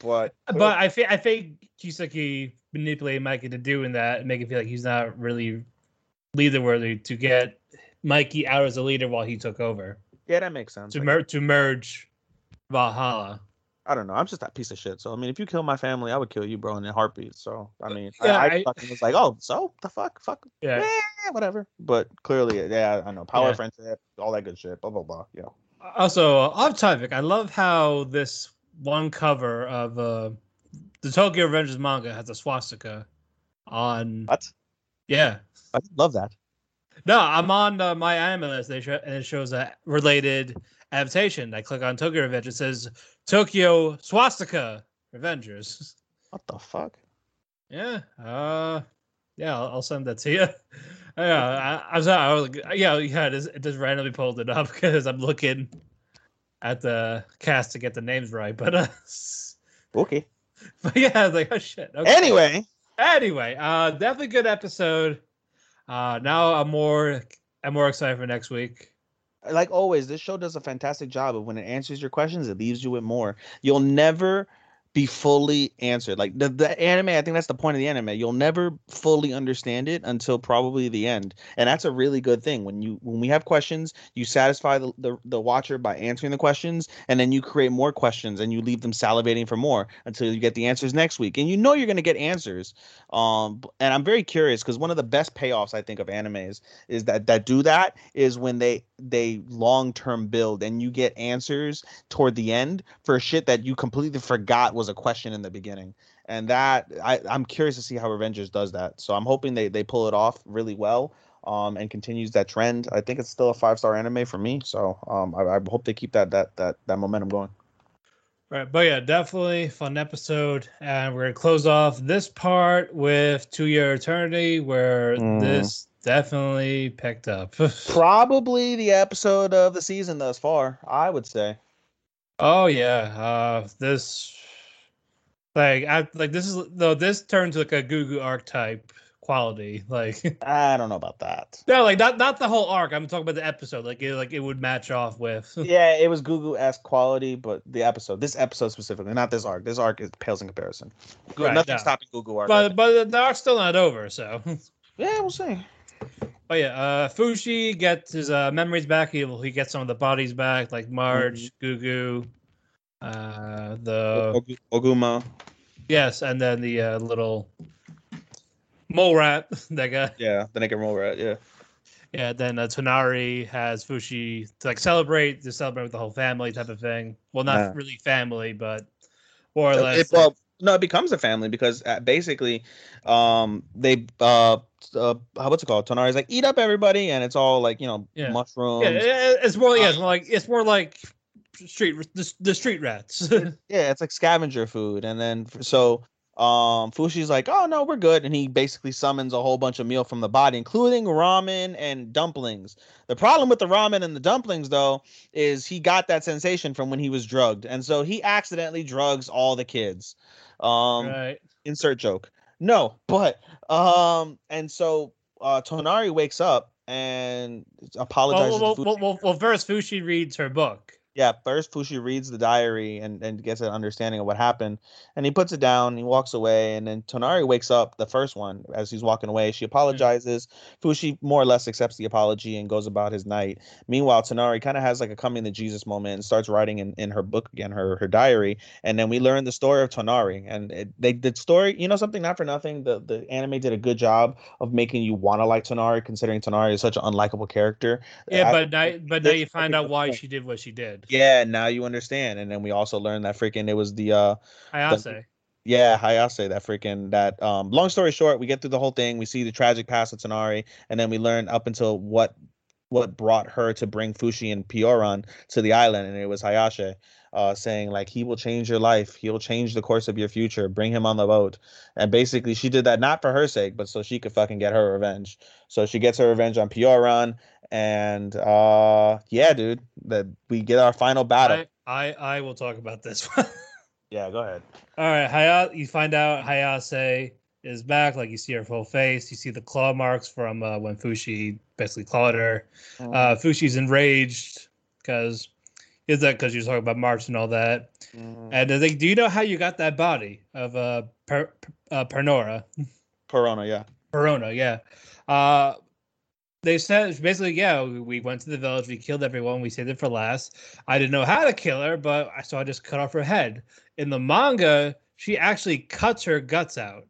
But, but I, th- I think Kisaki manipulated Mikey to doing that and make it feel like he's not really leader-worthy, to get Mikey out as a leader while he took over. Yeah, that makes sense. To, mer- to merge Valhalla. I don't know. I'm just that piece of shit. So, I mean, if you kill my family, I would kill you, bro, in a heartbeat. So, I mean, yeah, I, I, I fucking was like, oh, so? The fuck? Fuck? Yeah. yeah whatever. But clearly, yeah, I know. Power, yeah. friendship, all that good shit. Blah, blah, blah. Yeah. Also, uh, off topic, I love how this one cover of uh, the Tokyo Revengers manga has a swastika on. What? Yeah. I love that. No, I'm on uh, my anime list, they sh- and it shows a related adaptation. I click on Tokyo Revengers. It says Tokyo Swastika Revengers. What the fuck? Yeah. Uh, yeah, I'll, I'll send that to you. yeah, I, I'm sorry. I was, yeah, yeah. It just, it just randomly pulled it up because I'm looking at the cast to get the names right. But uh, okay. But yeah, I was like, oh shit. Okay. Anyway. Anyway, uh, definitely good episode. Uh, now I'm more I'm more excited for next week. Like always, this show does a fantastic job of when it answers your questions, it leaves you with more. You'll never be fully answered. Like the, the anime, I think that's the point of the anime. You'll never fully understand it until probably the end. And that's a really good thing. When you when we have questions, you satisfy the, the, the watcher by answering the questions, and then you create more questions and you leave them salivating for more until you get the answers next week. And you know you're going to get answers. Um, and I'm very curious, because one of the best payoffs I think of animes is that that do that is when they they long-term build and you get answers toward the end for shit that you completely forgot was a question in the beginning. And that I, I'm curious to see how Revengers does that. So I'm hoping they, they pull it off really well. um, and continues that trend. I think it's still a five-star anime for me, so um, I, I hope they keep that that that that momentum going. Right, but yeah, definitely fun episode, and we're gonna close off this part with Two Year Eternity, where mm. this definitely picked up. Probably the episode of the season thus far, I would say. Oh yeah, uh, this like I like this is though this turns like a Gugu archetype quality. Like I don't know about that. No, like not not the whole arc. I'm talking about the episode. Like it like it would match off with. Yeah, it was Gugu-esque quality, but the episode, this episode specifically, not this arc. This arc is pales in comparison. Right, Nothing no. stopping Gugu arc. But but the arc's still not over. So yeah, we'll see. But yeah, uh, Fushi gets his uh, memories back. He he gets some of the bodies back, like Marge, mm-hmm. Gugu, uh, the Oguma. Yes, and then the uh, little mole rat that guy. Yeah, the naked mole rat. Yeah, yeah. Then uh, Tonari has Fushi to like celebrate, to celebrate with the whole family type of thing. Well, not yeah. really family, but more or less. It, well, like, no, it becomes a family because basically, um, they uh. Uh, what's it called? Tonari's like, eat up everybody, and it's all like, you know, yeah. mushrooms. Yeah, it's more, yeah, it's more like it's more like street the, the street rats. Yeah, it's like scavenger food, and then so um, Fushi's like, oh no, we're good, and he basically summons a whole bunch of meal from the body, including ramen and dumplings. The problem with the ramen and the dumplings, though, is he got that sensation from when he was drugged, and so he accidentally drugs all the kids. Um, right. Insert joke. No, but um, and so uh, Tonari wakes up and apologizes. Well, well, to Fushi. Well, well, first Fushi reads her book. Yeah, first Fushi reads the diary and, and gets an understanding of what happened. And he puts it down. And he walks away, and then Tonari wakes up. The first one, as he's walking away, she apologizes. Mm-hmm. Fushi more or less accepts the apology and goes about his night. Meanwhile, Tonari kind of has like a coming to Jesus moment and starts writing in, in her book again, her her diary. And then we learn the story of Tonari. And it, they the story, you know, something not for nothing. The the anime did a good job of making you want to like Tonari, considering Tonari is such an unlikable character. Yeah, I, but now, but now you find out why she did what she did. Yeah, now you understand. And then we also learned that freaking it was the uh Hayase. The, yeah, Hayase, that freaking that um long story short, we get through the whole thing, we see the tragic past of Tonari, and then we learn up until what what brought her to bring Fushi and Pioran to the island, and it was Hayase uh saying like he will change your life, he'll change the course of your future, bring him on the boat. And basically she did that not for her sake, but so she could fucking get her revenge. So she gets her revenge on Pioran. And uh, yeah, dude, that we get our final battle. I, I, I will talk about this one. Yeah, go ahead. All right, Hayase, you find out Hayase is back. Like you see her full face, you see the claw marks from uh, when Fushi basically clawed her. Oh. Uh, Fushi's enraged because is that because you're talking about March and all that? Mm. And they like, do you know how you got that body of uh, per, uh Pernora? Perona, yeah. Perona, yeah. Uh, They said, basically, yeah, we went to the village, we killed everyone, we saved it for last. I didn't know how to kill her, but I so I just cut off her head. In the manga, she actually cuts her guts out.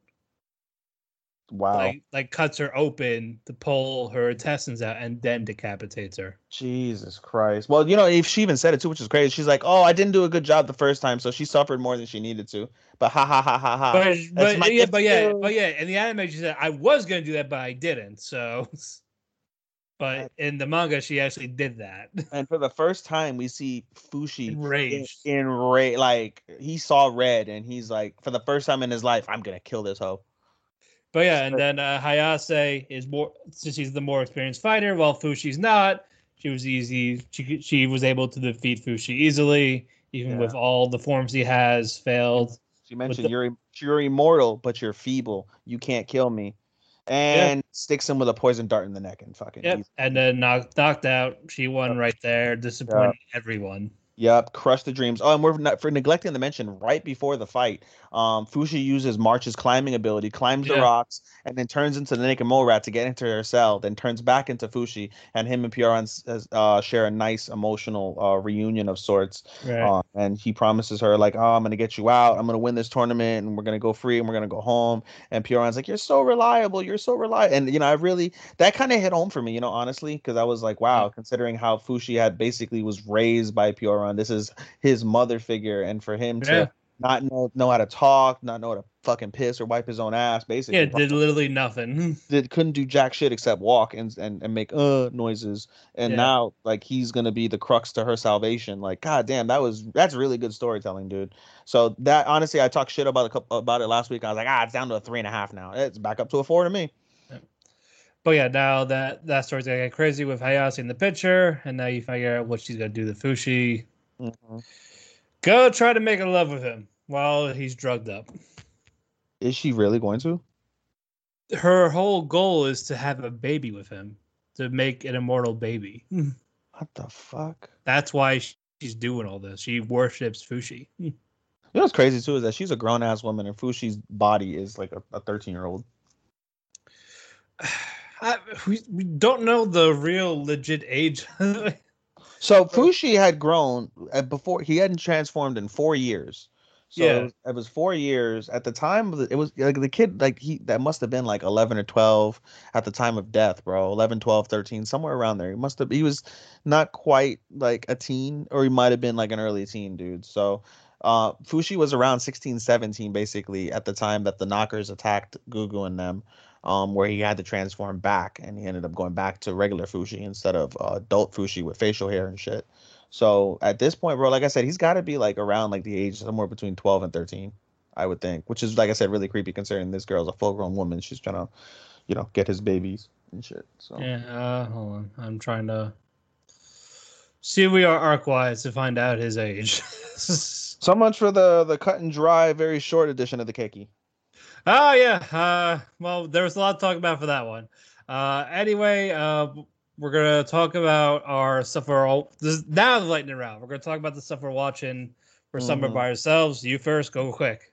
Wow. Like, like cuts her open to pull her intestines out and then decapitates her. Jesus Christ. Well, you know, if she even said it too, which is crazy. She's like, oh, I didn't do a good job the first time, so she suffered more than she needed to. But ha ha ha ha ha. But, but, yeah, but yeah, but yeah, in the anime, she said, I was going to do that, but I didn't, so... But in the manga, she actually did that. And for the first time, we see Fushi enraged. In, in ra- like, he saw red, and he's like, for the first time in his life, I'm going to kill this hoe. But yeah, and then uh, Hayase is more, since she's the more experienced fighter, while Fushi's not, she was easy. She, she was able to defeat Fushi easily, even yeah. with all the forms he has failed. She mentioned, the- you're, you're immortal, but you're feeble. You can't kill me. And yep. sticks him with a poison dart in the neck and fucking. Yep. And then knocked knocked out. She won yep. right there, disappointing yep. everyone. Yep, crushed the dreams. Oh, and we're not, for neglecting to mention right before the fight, um, Fushi uses March's climbing ability, climbs yeah. the rocks, and then turns into the naked mole rat to get into her cell. Then turns back into Fushi, and him and Pioran uh, share a nice emotional uh, reunion of sorts. Right. Uh, and he promises her like, "Oh, I'm gonna get you out. I'm gonna win this tournament, and we're gonna go free, and we're gonna go home." And Pioran's like, "You're so reliable. You're so reliable." And you know, I really that kind of hit home for me, you know, honestly, because I was like, "Wow," considering how Fushi had basically was raised by Pioran. This is his mother figure, and for him yeah. to not know, know how to talk, not know how to fucking piss or wipe his own ass, basically. Yeah, did literally nothing. Did couldn't do jack shit except walk and and, and make uh noises. And yeah. now like he's gonna be the crux to her salvation. Like, god damn, that was that's really good storytelling, dude. So that honestly, I talked shit about a couple about it last week. I was like, ah, it's down to a three and a half now. It's back up to a four to me. Yeah. But yeah, now that that story's gonna get crazy with Hayase in the picture, and now you figure out what she's gonna do to Fushi. Mm-hmm. Go try to make a love with him while he's drugged up. Is she really going to? Her whole goal is to have a baby with him, to make an immortal baby. What the fuck? That's why she's doing all this. She worships Fushi. You know what's crazy too is that she's a grown ass woman, and Fushi's body is like a thirteen year old. I, we, we don't know the real legit age. So Fushi had grown before. He hadn't transformed in four years. So yeah. it, was, it was four years at the time. Of the, it was like the kid, like he, that must have been like eleven or twelve at the time of death, bro. eleven, twelve, thirteen, somewhere around there. He must have, he was not quite like a teen, or he might have been like an early teen dude. So uh, Fushi was around sixteen, seventeen, basically, at the time that the knockers attacked Gugu and them, um, where he had to transform back, and he ended up going back to regular Fushi instead of uh, adult Fushi with facial hair and shit. So at this point, bro, like I said, he's got to be like around like the age somewhere between twelve and thirteen, I would think, which is, like I said, really creepy considering this girl's a full-grown woman. She's trying to, you know, get his babies and shit. So yeah, uh, hold on. I'm trying to see we are arc-wise to find out his age. So much for the, the cut and dry, very short edition of the Keiki. Oh, yeah. Uh, well, there was a lot to talk about for that one. Uh, anyway, uh, we're gonna talk about our stuff. We're all this is now the lightning round. We're gonna talk about the stuff we're watching for mm-hmm. summer by ourselves. You first, go quick.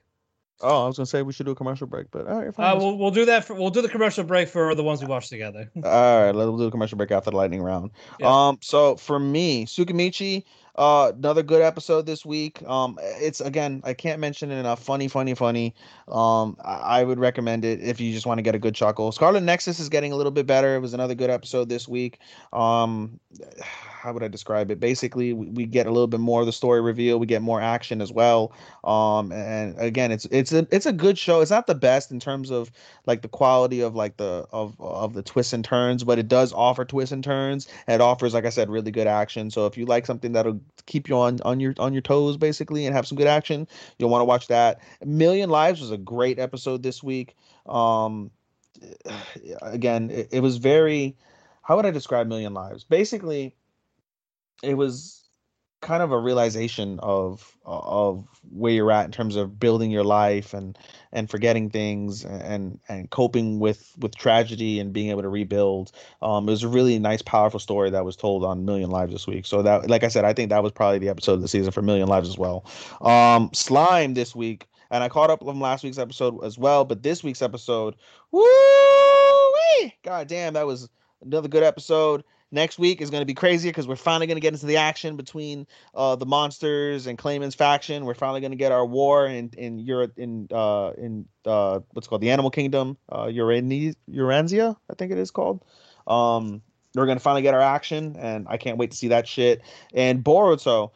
Oh, I was gonna say we should do a commercial break, but all right, fine. Uh, we'll we'll do that. For, we'll do the commercial break for the ones we watch together. All right, let's do a commercial break after the lightning round. Yeah. Um, so for me, Tsukimichi, uh, another good episode this week. Um, it's again, I can't mention it enough. Funny, funny, funny. Um, I, I would recommend it if you just want to get a good chuckle. Scarlet Nexus is getting a little bit better. It was another good episode this week. Um, how would I describe it? Basically, we, we get a little bit more of the story reveal. We get more action as well. Um, and again, it's it's a it's a good show. It's not the best in terms of like the quality of like the of of the twists and turns, but it does offer twists and turns. And it offers, like I said, really good action. So if you like something that'll keep you on on your on your toes basically and have some good action, you'll want to watch that. Million Lives was a great episode this week. Um again, it, it was very, how would I describe Million Lives? Basically, it was kind of a realization of of where you're at in terms of building your life and and forgetting things and and coping with with tragedy and being able to rebuild. Um, it was a really nice, powerful story that was told on Million Lives this week. So that, like I said, I think that was probably the episode of the season for Million Lives as well. Um, Slime this week, and I caught up on last week's episode as well, but this week's episode, woo-wee! God damn, that was another good episode. Next week is going to be crazier because we're finally going to get into the action between uh, the monsters and Clayman's faction. We're finally going to get our war in in Europe in uh, in uh, what's called the Animal Kingdom, uh, Uranzia, I think it is called. Um, we're going to finally get our action, and I can't wait to see that shit. And Boruto,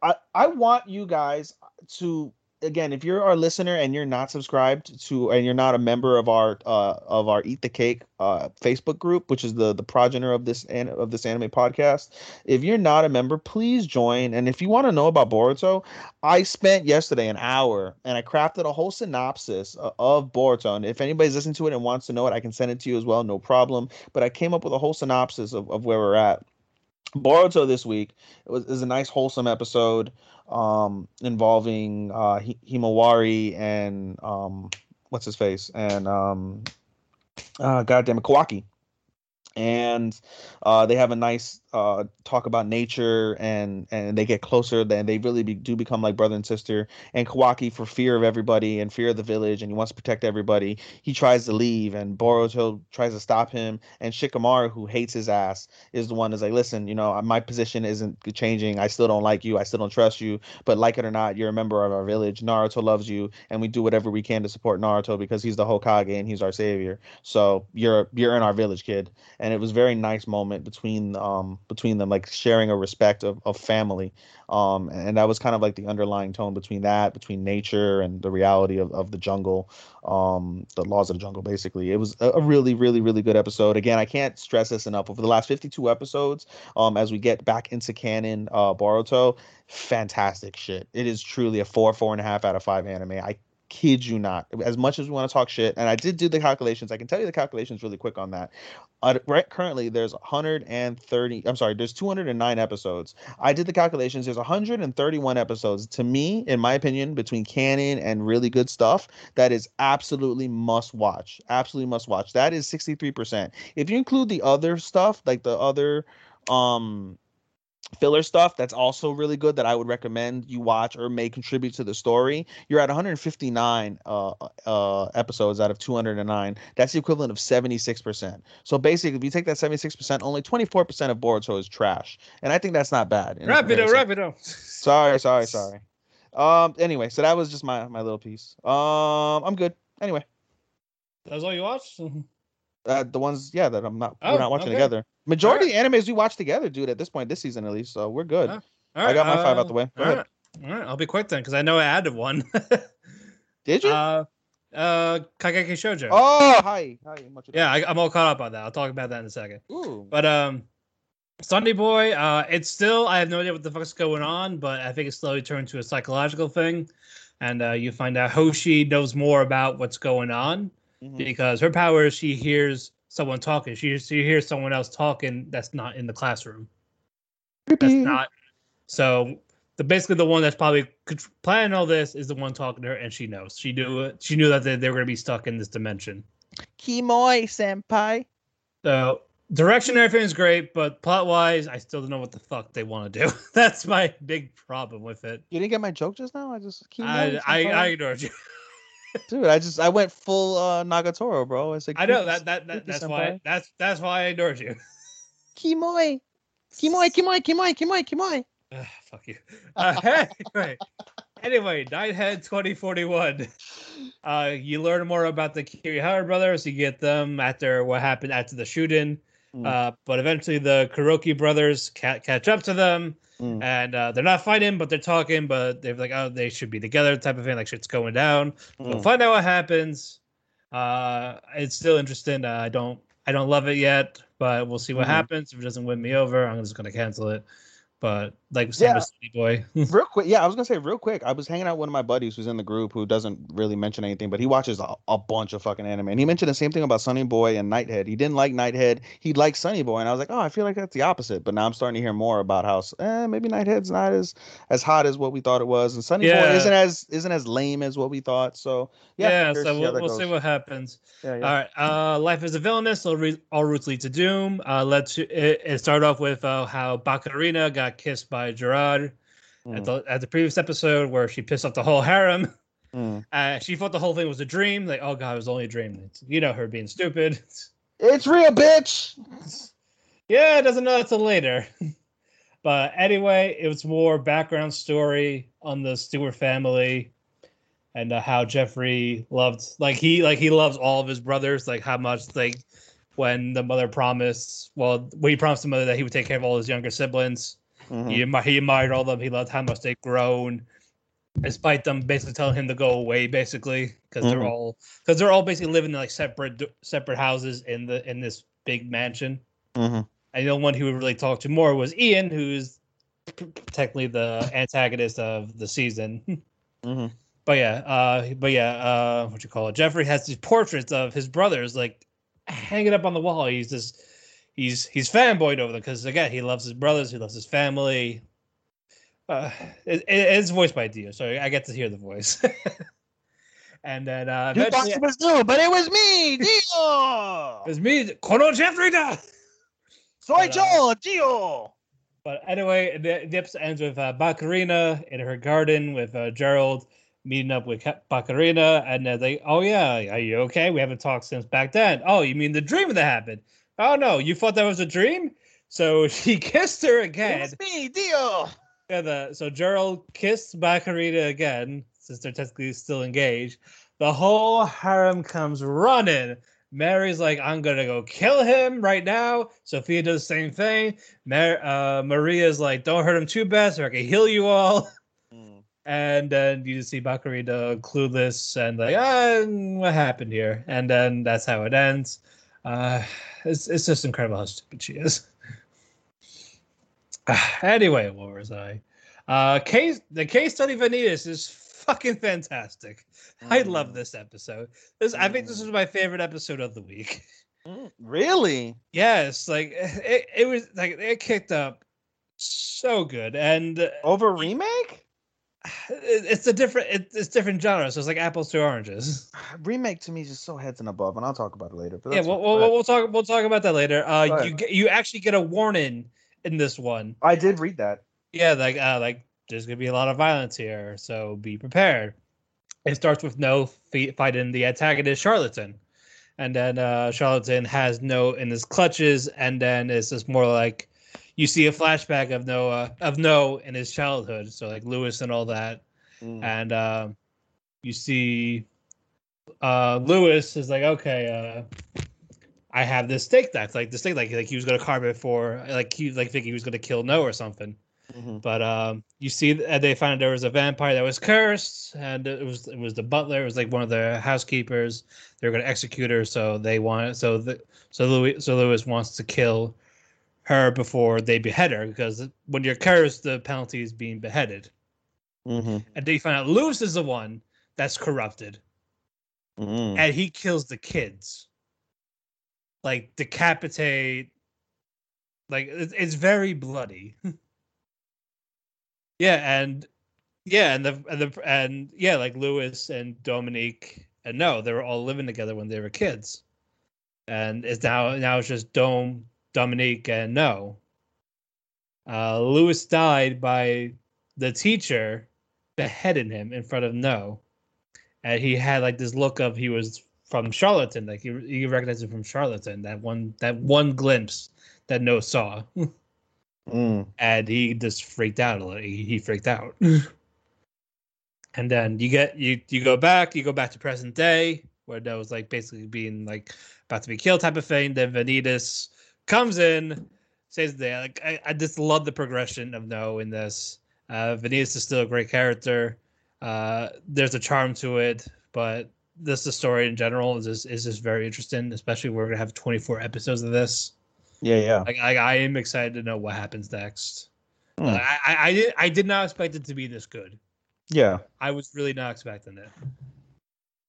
I I want you guys to. Again, if you're our listener and you're not subscribed to, and you're not a member of our uh, of our Eat the Cake uh, Facebook group, which is the the progenitor of this an- of this anime podcast, if you're not a member, please join. And if you want to know about Boruto, I spent yesterday an hour and I crafted a whole synopsis uh, of Boruto. And if anybody's listening to it and wants to know it, I can send it to you as well, no problem. But I came up with a whole synopsis of, of where we're at. Boruto this week it was is a nice wholesome episode um, involving uh, H- Himawari and um, what's his face and um, uh, goddamn it, Kawaki, and uh, they have a nice uh, talk about nature and and they get closer. Then they really be, do become like brother and sister. And Kawaki, for fear of everybody and fear of the village, and he wants to protect everybody, he tries to leave, and Boruto tries to stop him. And Shikamaru, who hates his ass, is the one that's like, listen, you know, my position isn't changing. I still don't like you. I still don't trust you. But like it or not, you're a member of our village. Naruto loves you, and we do whatever we can to support Naruto because he's the Hokage and he's our savior. So you're you're in our village, kid. And it was a very nice moment between um, between them, like sharing a respect of, of family. Um, and that was kind of like the underlying tone between that, between nature and the reality of, of the jungle, um, the laws of the jungle, basically. It was a really, really, really good episode. Again, I can't stress this enough. Over the last fifty-two episodes, um, as we get back into canon uh, Boruto, fantastic shit. It is truly a four, four and a half out of five anime. I kid you not. As much as we want to talk shit, and I did do the calculations, I can tell you the calculations really quick on that. Uh, right, currently there's one hundred thirty I'm sorry, there's two hundred nine episodes. I did the calculations, there's one hundred thirty-one episodes. To me, in my opinion, between canon and really good stuff, that is absolutely must watch. Absolutely must watch. That is sixty-three percent. If you include the other stuff, like the other um filler stuff that's also really good that I would recommend you watch or may contribute to the story, you're at one hundred fifty-nine uh, uh, episodes out of two hundred nine. That's the equivalent of seventy-six percent. So basically, if you take that seventy-six percent, only twenty-four percent of Boruto is trash. And I think that's not bad. Rapido, rapido. Sorry, sorry, sorry. Um. Anyway, so that was just my, my little piece. Um. I'm good. Anyway. That's all you watched? Uh, the ones, yeah, that I'm not, oh, we're not watching okay. together. Majority right. of the animes we watch together, dude, at this point, this season at least, so we're good. All right. I got my uh, five out the way. Go all ahead. Right. All right, I'll be quick then, because I know I added one. Did you? Uh, uh, Kaigeki Shoujo. Oh, hi. hi. Yeah, I, I'm all caught up on that. I'll talk about that in a second. Ooh. But um, Sunday Boy, uh, it's still, I have no idea what the fuck's going on, but I think it's slowly turned to a psychological thing, and uh, you find out Hoshi knows more about what's going on, mm-hmm. because her power is she hears someone talking. She, she hears someone else talking that's not in the classroom. That's not. So the basically the one that's probably planning all this is the one talking to her, and she knows. She knew it. She knew that they, they were going to be stuck in this dimension. Kimoi senpai. So direction, everything's great, but plot wise, I still don't know what the fuck they want to do. That's my big problem with it. You didn't get my joke just now. I just Kimoi, I, I I ignored you. Dude, I just I went full uh, Nagatoro, bro. I said, I know that that, that that's why that's that's why I ignored you. Kimoi, Kimoi, Kimoi, Kimoi, Kimoi, Kimoi. Uh, fuck you. Uh, anyway, anyway, Nighthead twenty forty-one. Uh, you learn more about the Kirihara brothers. You get them after what happened after the shoot-in. Mm. Uh, but eventually the Kuroki brothers ca- catch up to them, mm. and uh, they're not fighting, but they're talking. But they're like, oh, they should be together, type of thing. Like shit's going down. Mm. We'll find out what happens. Uh, it's still interesting. Uh, I don't, I don't love it yet, but we'll see what mm-hmm. happens. If it doesn't win me over, I'm just gonna cancel it. But like, same yeah. as City Boy. Real quick, yeah, I was gonna say real quick. I was hanging out with one of my buddies who's in the group who doesn't really mention anything, but he watches a, a bunch of fucking anime, and he mentioned the same thing about Sunny Boy and Nighthead. He didn't like Nighthead. He liked Sunny Boy, and I was like, oh, I feel like that's the opposite. But now I'm starting to hear more about how eh, maybe Nighthead's not as as hot as what we thought it was, and Sunny yeah. Boy isn't as isn't as lame as what we thought. So yeah, yeah. So we'll, we'll see what happens. Yeah, yeah. All right, uh, Life is a Villainous. All, re- all routes lead to doom. Uh, let's it, it start off with uh, how Bakarina got kissed by Gerard mm. at, the, at the previous episode where she pissed off the whole harem. Mm. Uh, she thought the whole thing was a dream. Like, oh, God, it was only a dream. It's, you know, her being stupid. It's real, bitch. Yeah, it doesn't know that till later. But anyway, it was more background story on the Stewart family and uh, how Jeffrey loved, like he, like he loves all of his brothers, like how much, like when the mother promised, well, when he promised the mother that he would take care of all his younger siblings. Mm-hmm. He, admired, he admired all of them. He loved how much they've grown, despite them basically telling him to go away, basically, because mm-hmm. they're all because they're all basically living in like separate separate houses in the in this big mansion. Mm-hmm. And the one who would really talk to more was Ian, who's technically the antagonist of the season. Mm-hmm. But yeah, uh, but yeah, uh, what you call it? Jeffrey has these portraits of his brothers, like hanging up on the wall. He's just. He's he's fanboyed over them because again he loves his brothers, he loves his family. Uh, it, it's voiced by Dio, so I get to hear the voice. And then uh, you thought it was Dio, but it was me, Dio. It was me, Kono Jeffrey da. Soy Joe, Dio. But anyway, the, the episode ends with uh, Bakarina in her garden with uh, Gerald meeting up with Bakarina, and they're like, "Oh yeah, are you okay? We haven't talked since back then." Oh, you mean the dream that happened? Oh no, you thought that was a dream? So she kissed her again. It's me, Dio! Yeah, the, so Gerald kissed Bakarina again, since they're technically still engaged. The whole harem comes running. Mary's like, I'm going to go kill him right now. Sophia does the same thing. Mar- uh, Maria's like, don't hurt him too bad so I can heal you all. Mm. And then you just see Bakurito clueless and like, ah, what happened here? And then that's how it ends. Uh, it's it's just incredible how stupid she is. Anyway, what was I? Uh, case, the case study Vanitas is fucking fantastic. Mm. I love this episode. This, mm. I think this is my favorite episode of the week. Mm, really? Yes. Like it, it was like it kicked up so good. And over remake? It, it's a different. It, it's different genre. So it's like apples to oranges. Remake to me is just so heads and above, and I'll talk about it later. But yeah, we'll, we'll, we'll talk. We'll talk about that later. Uh, you get, you actually get a warning in this one. I did read that. Yeah, like uh, like there's gonna be a lot of violence here, so be prepared. It starts with no fighting the antagonist charlatan, and then uh, charlatan has no in his clutches, and then it's just more like you see a flashback of Noah of no in his childhood, so like Louis and all that, mm. and uh, you see uh, Louis is like, okay, uh, I have this steak knife, like the steak like like he was gonna carve it for like he like thinking he was gonna kill Noah or something. Mm-hmm. But um, you see, they found there was a vampire that was cursed, and it was it was the butler. It was like one of the housekeepers. They were going to execute her, so they want so the so Louis so Louis wants to kill her before they behead her, because when you're cursed, the penalty is being beheaded. Mm-hmm. And they find out Louis is the one that's corrupted, mm-hmm. and he kills the kids, like decapitate. Like it, it's very bloody. Yeah, and yeah, and the and the and yeah, like Louis and Dominique and no, they were all living together when they were kids, and it's now now it's just Dom, Dominique, and no. Uh, Louis died by the teacher beheading him in front of no, and he had like this look of he was from Charlatan, like he he recognized him from Charlatan. That one that one glimpse that no saw. Mm. And he just freaked out a little. He, he freaked out. And then you get you you go back, you go back to present day, where that was like basically being like about to be killed type of thing. Then Vanitas comes in, saves the day. Like I, I just love the progression of No in this. Uh, Vanitas is still a great character. Uh, there's a charm to it, but this the story in general is just, is just very interesting. Especially we're gonna have twenty-four episodes of this. Yeah, yeah. Like, I, I am excited to know what happens next. Mm. Like, I, I, I did, I did not expect it to be this good. Yeah, I was really not expecting it.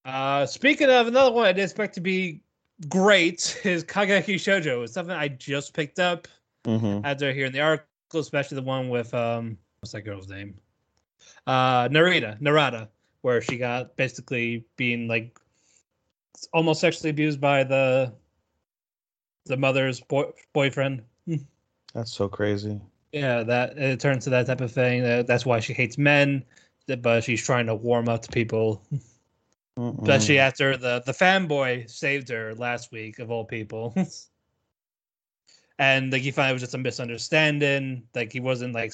Uh, speaking of another one, I didn't expect to be great. Is Kageki Shoujo? It's something I just picked up mm-hmm. after hearing the article, especially the one with um, what's that girl's name? Uh, Narita, Narada, where she got basically being like almost sexually abused by the. The mother's boy- boyfriend. That's so crazy. Yeah, that it turns to that type of thing. That's why she hates men, but she's trying to warm up to people. Mm-mm. Especially after the, the fanboy saved her last week, of all people. And like he found it was just a misunderstanding. Like he wasn't like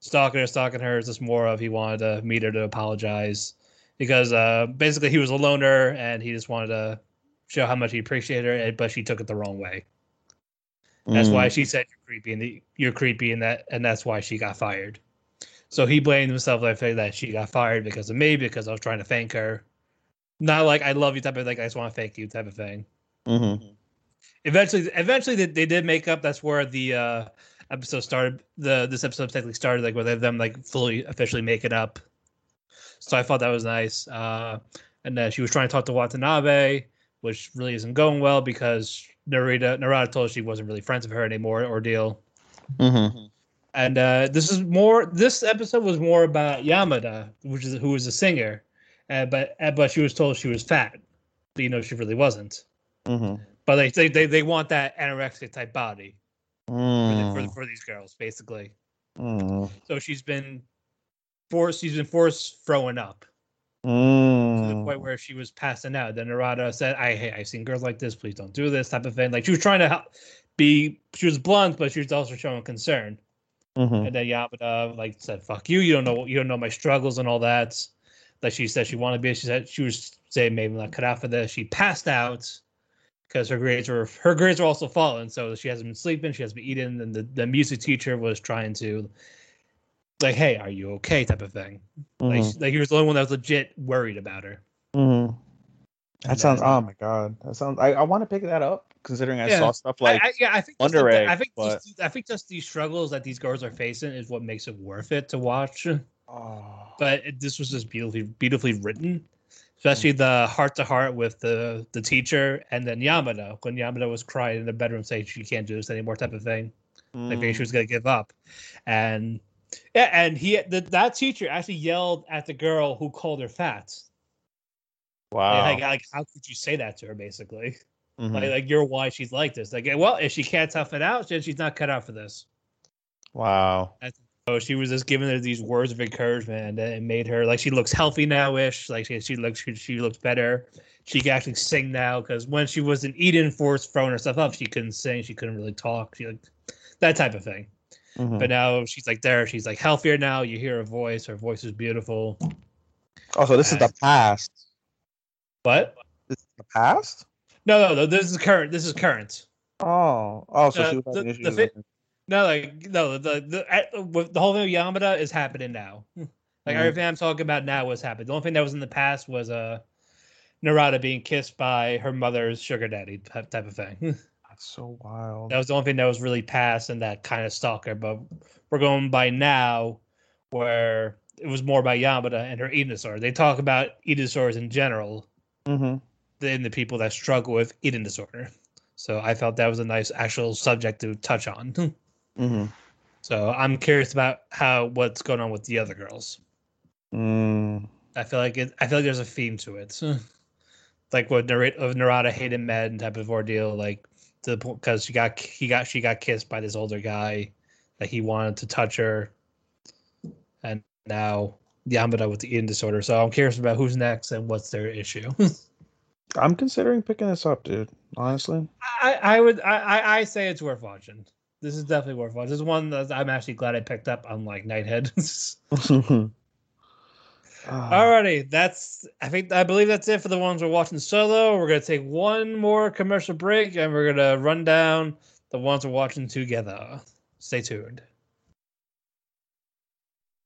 stalking her, stalking her. It's just more of he wanted to meet her to apologize. Because uh, basically he was a loner and he just wanted to show how much he appreciated her, but she took it the wrong way. That's mm. why she said you're creepy, and the, you're creepy, and that, and that's why she got fired. So he blamed himself like that she got fired because of me, because I was trying to thank her, not like I love you type of like I just want to thank you type of thing. Mm-hmm. Eventually, eventually they, they did make up. That's where the uh, episode started. The this episode technically started like with them like fully officially making up. So I thought that was nice. Uh, and uh, she was trying to talk to Watanabe, which really isn't going well because Narita, Narada told her she wasn't really friends with her anymore, ordeal. Mm-hmm. And uh, this is more. This episode was more about Yamada, which is who was a singer, uh, but uh, but she was told she was fat, but you know she really wasn't. Mm-hmm. But they, they they they want that anorexic type body mm. for, the, for, for these girls, basically. Mm. So she's been forced. She's been forced throwing up. Mm. To the point where she was passing out. Then Narada said, I, hey, I've seen girls like this. Please don't do this type of thing. Like she was trying to help be, she was blunt, but she was also showing concern. Mm-hmm. And then Yamada like said, fuck you. You don't know, you don't know my struggles and all that. Like she said, she wanted to be, she said, she was saying maybe I'm not cut out for this. She passed out because her grades were her grades were also falling. So she hasn't been sleeping, she hasn't been eating, and the, the music teacher was trying to, like, hey, are you okay? Type of thing. Mm-hmm. Like, like he was the only one that was legit worried about her. Mm-hmm. That sounds. Then, oh my god, that sounds. I, I want to pick that up considering I yeah, saw stuff like I, I, yeah. I think Wonder Egg. I think but... these, I think just these struggles that these girls are facing is what makes it worth it to watch. Oh. But it, this was just beautifully, beautifully written, especially mm. the heart to heart with the, the teacher and then Yamada when Yamada was crying in the bedroom saying she can't do this anymore type of thing, mm. like maybe she was gonna give up, and yeah, and he the, that teacher actually yelled at the girl who called her fat. Wow! Like, like, how could you say that to her? Basically, mm-hmm. like, like, you're why she's like this. Like, well, if she can't tough it out, then she's not cut out for this. Wow! And so she was just giving her these words of encouragement, and it made her like she looks healthy now-ish. Like she, she looks, she, she looks better. She can actually sing now because when she was in Eden Force throwing herself up, she couldn't sing. She couldn't really talk. She like that type of thing. Mm-hmm. But now she's like there. She's like healthier now. You hear her voice. Her voice is beautiful. Oh, so this and, is the past. What? This is the past? No, no, no. This is current. This is current. Oh, oh. So uh, she was having the, issues. The fi- no, like no. The the the, the whole thing with Yamada is happening now. Like mm-hmm. everything I'm talking about now was happening. The only thing that was in the past was uh, Narada being kissed by her mother's sugar daddy type, type of thing. That's so wild. That was the only thing that was really past and that kind of stalker. But we're going by now, where it was more about Yamada and her Edenosaur. They talk about Edenosaurs in general. Mm-hmm. Than the people that struggle with eating disorder. So I felt that was a nice actual subject to touch on. Mm-hmm. So I'm curious about how what's going on with the other girls. Mm. I feel like it, I feel like there's a theme to it, like what Nar- of Narada hated men type of ordeal, like to the point because she got he got she got kissed by this older guy that he wanted to touch her, and now. Yamada with the eating disorder, so I'm curious about who's next and what's their issue. I'm considering picking this up, dude. Honestly, I, I would I, I say it's worth watching. This is definitely worth watching. This is one that I'm actually glad I picked up, unlike Nighthead. uh, Alrighty, that's I think I believe that's it for the ones we're watching solo. We're gonna take one more commercial break and we're gonna run down the ones we're watching together. Stay tuned.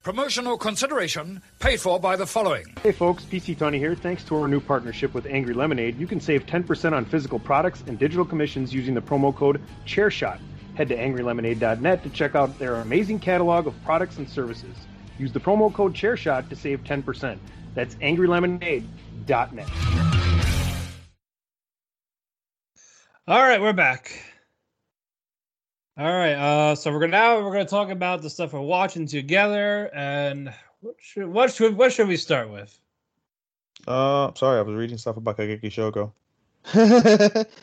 Promotional consideration paid for by the following. Hey folks, P C Tony here. Thanks to our new partnership with Angry Lemonade, you can save ten percent on physical products and digital commissions using the promo code CHAIRSHOT. Head to angry lemonade dot net to check out their amazing catalog of products and services. Use the promo code CHAIRSHOT to save ten percent. That's angry lemonade dot net. All right, we're back. All right, uh, so we're gonna now we're gonna talk about the stuff we're watching together, and what should what should what should we start with? Uh, sorry, I was reading stuff about Kageki Shougo.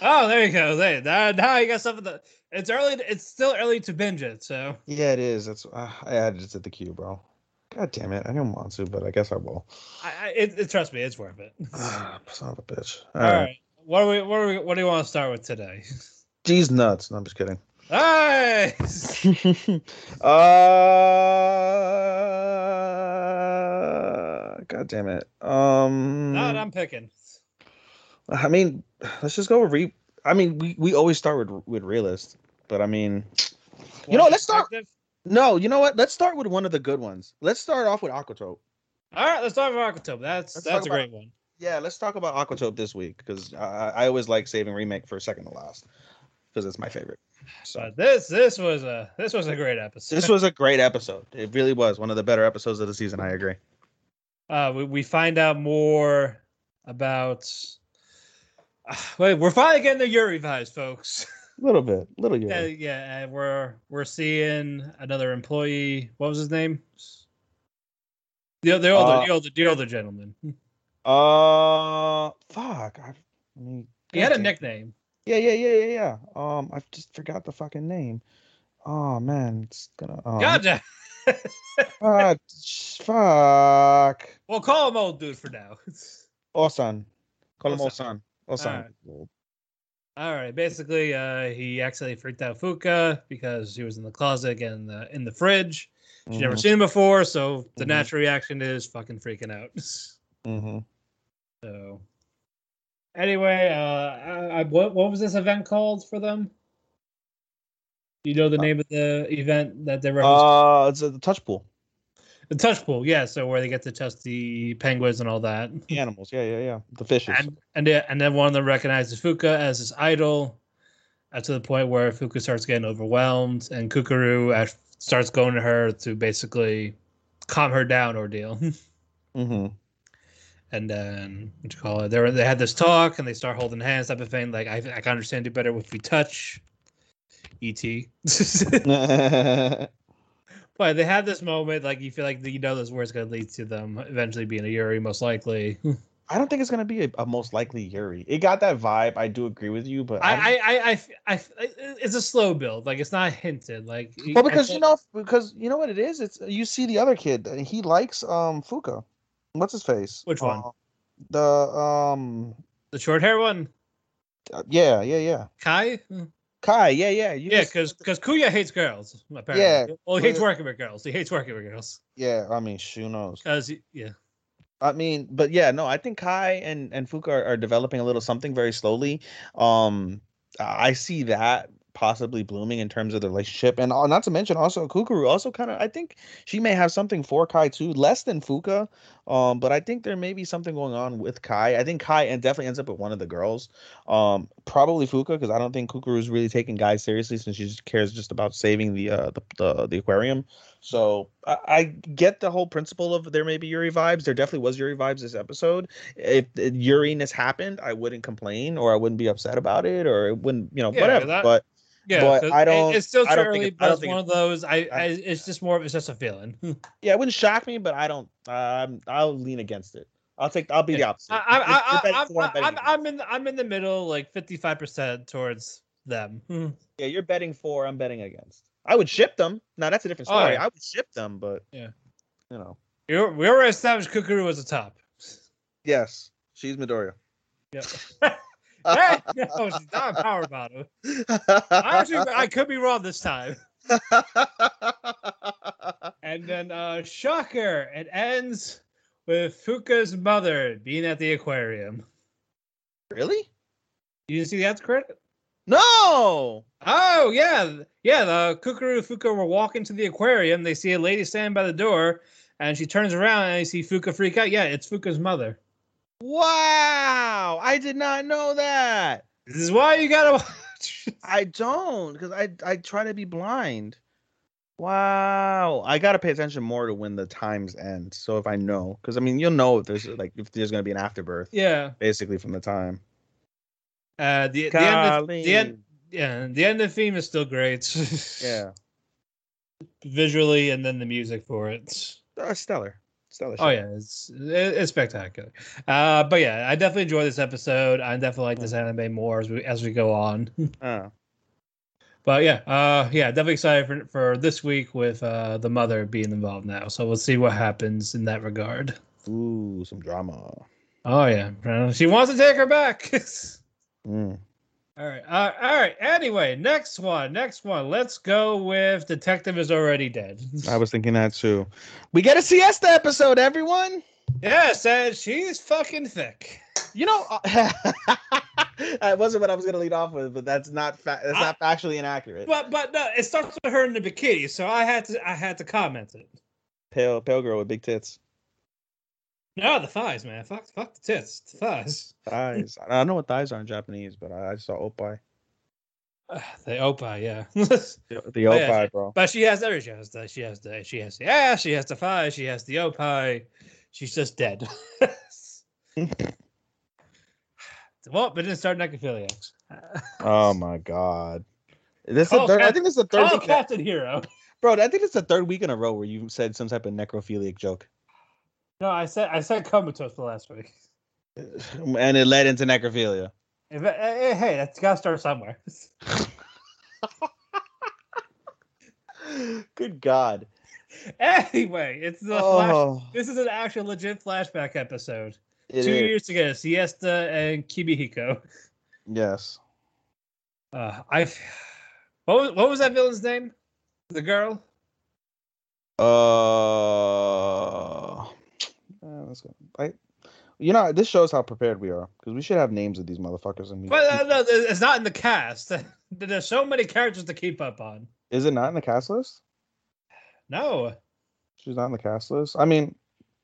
Oh, there you go. Hey, now you got stuff. At the, it's early. It's still early to binge it. So yeah, it is. That's uh, I added it to the queue, bro. God damn it! I didn't want to, but I guess I will. I, I it, it, trust me, it's worth it. Ah, son of a bitch. All, All right. right, what are we? What are we? What do you want to start with today? Geez, nuts. No, I'm just kidding. Nice. uh, God damn it. Um, Not I'm picking. I mean, let's just go with re. I mean, we, we always start with with realist, but I mean, what you know, let's start. No, you know what? Let's start with one of the good ones. Let's start off with Aquatope. All right, let's start with Aquatope. That's let's that's a about, great one. Yeah, let's talk about Aquatope this week because I, I always like saving remake for second to last because it's my favorite. So uh, this this was a this was a great episode. This was a great episode. It really was one of the better episodes of the season. I agree. Uh, we we find out more about. Uh, wait, we're finally getting the Yuri vibes, folks. A little bit, little Yuri. Uh, yeah, and we're we're seeing another employee. What was his name? The the older uh, the older the older gentleman. Uh, fuck. I, I mean, he had a nickname. Yeah, yeah, yeah, yeah, yeah. Um, I just forgot the fucking name. Oh man, it's gonna. Um, gotcha. uh, fuck. Well, call him old dude for now. Osan, call him Osan. Osan. All right. All right. Basically, uh, he accidentally freaked out Fuka because she was in the closet again, in the, in the fridge. She's mm-hmm. never seen him before, so the mm-hmm. natural reaction is fucking freaking out. mm-hmm. So. Anyway, uh, I, I, what what was this event called for them? You know the name of the event that they're referencing? Uh, it's a, the touch pool. The touch pool, yeah. So where they get to test the penguins and all that. The animals, yeah, yeah, yeah. The fishes. And and, yeah, and then one of them recognizes Fuka as his idol, uh, to the point where Fuka starts getting overwhelmed, and Kukuru at, starts going to her to basically calm her down ordeal. Mm-hmm. And then, what you call it? They, were, they had this talk, and they start holding hands type of thing. Like, I, I can understand you better if we touch. E T But they had this moment, like, you feel like you know this where it's going to lead to them eventually being a Yuri, most likely. I don't think it's going to be a, a most likely Yuri. It got that vibe. I do agree with you, but I, I, I, I, I, I it's a slow build. Like, it's not hinted. Like, well, because I, you know, because you know what it is. It's you see the other kid. He likes um Fuka. What's his face? Which one? Uh, the um the short hair one. Uh, yeah, yeah, yeah. Kai. Kai, yeah, yeah. You yeah, because just... Kuya hates girls, apparently. Yeah. Well, he hates working with girls. He hates working with girls. Yeah, I mean, who knows? Because, yeah. I mean, but yeah, no, I think Kai and, and Fuka are, are developing a little something very slowly. Um, I see that possibly blooming in terms of the relationship. And not to mention also Kukuru also kind of, I think she may have something for Kai too, less than Fuka. Um, but I think there may be something going on with Kai. I think Kai and definitely ends up with one of the girls. Um, probably Fuka, because I don't think Kukuru's really taking Kai seriously since she just cares just about saving the uh, the, the the aquarium. So I, I get the whole principle of there may be Yuri vibes. There definitely was Yuri vibes this episode. If, if Yuri-ness happened, I wouldn't complain or I wouldn't be upset about it or it wouldn't, you know, yeah, whatever. That, but yeah, but I don't. It's still too early, but it's one of those. I, I, I it's just more. It's just a feeling. Yeah, it wouldn't shock me, but I don't. Um, I'll lean against it. I'll take. I'll be yeah. the opposite. I, I, I, I, I'm, I'm, I'm in. I'm in the middle, like fifty-five percent towards them. Yeah, you're betting for. I'm betting against. I would ship them. Now that's a different story. Oh, yeah. I would ship them, but yeah, you know, You're, we already established Kukuru was a top. Yes, she's Midoriya. Yep. Hey, no, she's not a power bottom. I actually, I could be wrong this time. And then, uh, shocker, it ends with Fuka's mother being at the aquarium. Really? You didn't see the after credit? No! Oh, yeah. Yeah, the Kukuru and Fuka were walking to the aquarium. They see a lady standing by the door, and she turns around, and they see Fuka freak out. Yeah, it's Fuka's mother. Wow, I did not know that. This is why you gotta watch. I don't, because I I try to be blind. Wow, I gotta pay attention more to when the times end. So if I know, because I mean, you'll know if there's like if there's gonna be an afterbirth. Yeah, basically from the time. Uh, the the end, of, the end, yeah, the end of theme is still great. Yeah, visually and then the music for it. Uh, stellar. Oh yeah, it's it's spectacular. Uh, but yeah, I definitely enjoy this episode. I definitely like this anime more as we as we go on. Oh. But yeah, uh, yeah, definitely excited for for this week with uh, the mother being involved now. So we'll see what happens in that regard. Ooh, some drama. Oh yeah, she wants to take her back. Mm. All right, uh, all right. Anyway, next one, next one. Let's go with Detective is Already Dead. I was thinking that too. We get a siesta episode, everyone. Yes, and she's fucking thick. You know, uh, that wasn't what I was gonna lead off with, but that's not fa- that's I, not factually inaccurate. But but no, it starts with her in the bikini, so I had to I had to comment it. Pale pale girl with big tits. No, the thighs, man. Fuck, fuck the tits. The thighs. Thighs. I don't know what thighs are in Japanese, but I, I saw oppai. Uh, the oppai, yeah. the the oppai, yeah, bro. But she has every. She has the. She has the. She has the ass. She has the thighs. She has the oppai. She's just dead. Well, but didn't start necrophiliacs. Oh my god. This call, third, Captain, I think this is the third. Call week Captain that, Hero, bro. I think it's the third week in a row where you said some type of necrophiliac joke. No, I said I said comatose for last week, and it led into necrophilia. If, uh, hey, that's gotta start somewhere. Good God! Anyway, it's the oh. flash, this is an actual legit flashback episode. It Two is. years ago, Siesta and Kibihiko. Yes. Uh, I. What was, what was that villain's name? The girl. Uh. Uh, let's go. I, You know, this shows how prepared we are, because we should have names of these motherfuckers. And we, but uh, no, it's not in the cast. There's so many characters to keep up on. Is it not in the cast list? No. She's not in the cast list? I mean...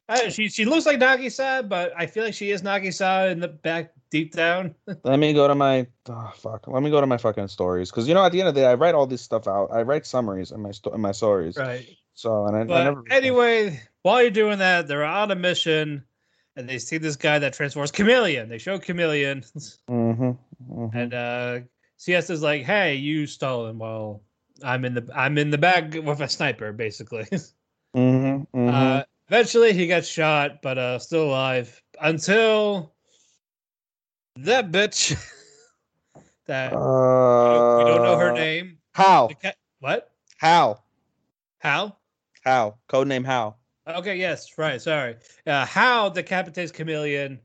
I, she she looks like Nagisa, but I feel like she is Nagisa in the back, deep down. Let me go to my... Oh, fuck. Let me go to my fucking stories. Because, you know, at the end of the day, I write all this stuff out. I write summaries in my sto- in my stories. Right. So, and I, but I never... Anyway, while you're doing that, they're on a mission... And they see this guy that transforms Chameleon. They show Chameleon. Mm-hmm, mm-hmm. And uh, C S is like, "Hey, you stolen while I'm in the I'm in the back with a sniper, basically." Mm-hmm, mm-hmm. Uh, eventually, he gets shot, but uh, still alive until that bitch that uh, we, don't, we don't know her name. How? Ca- what? How? How? How? Codename How. Okay, yes, right, sorry. Uh, How decapitates Chameleon.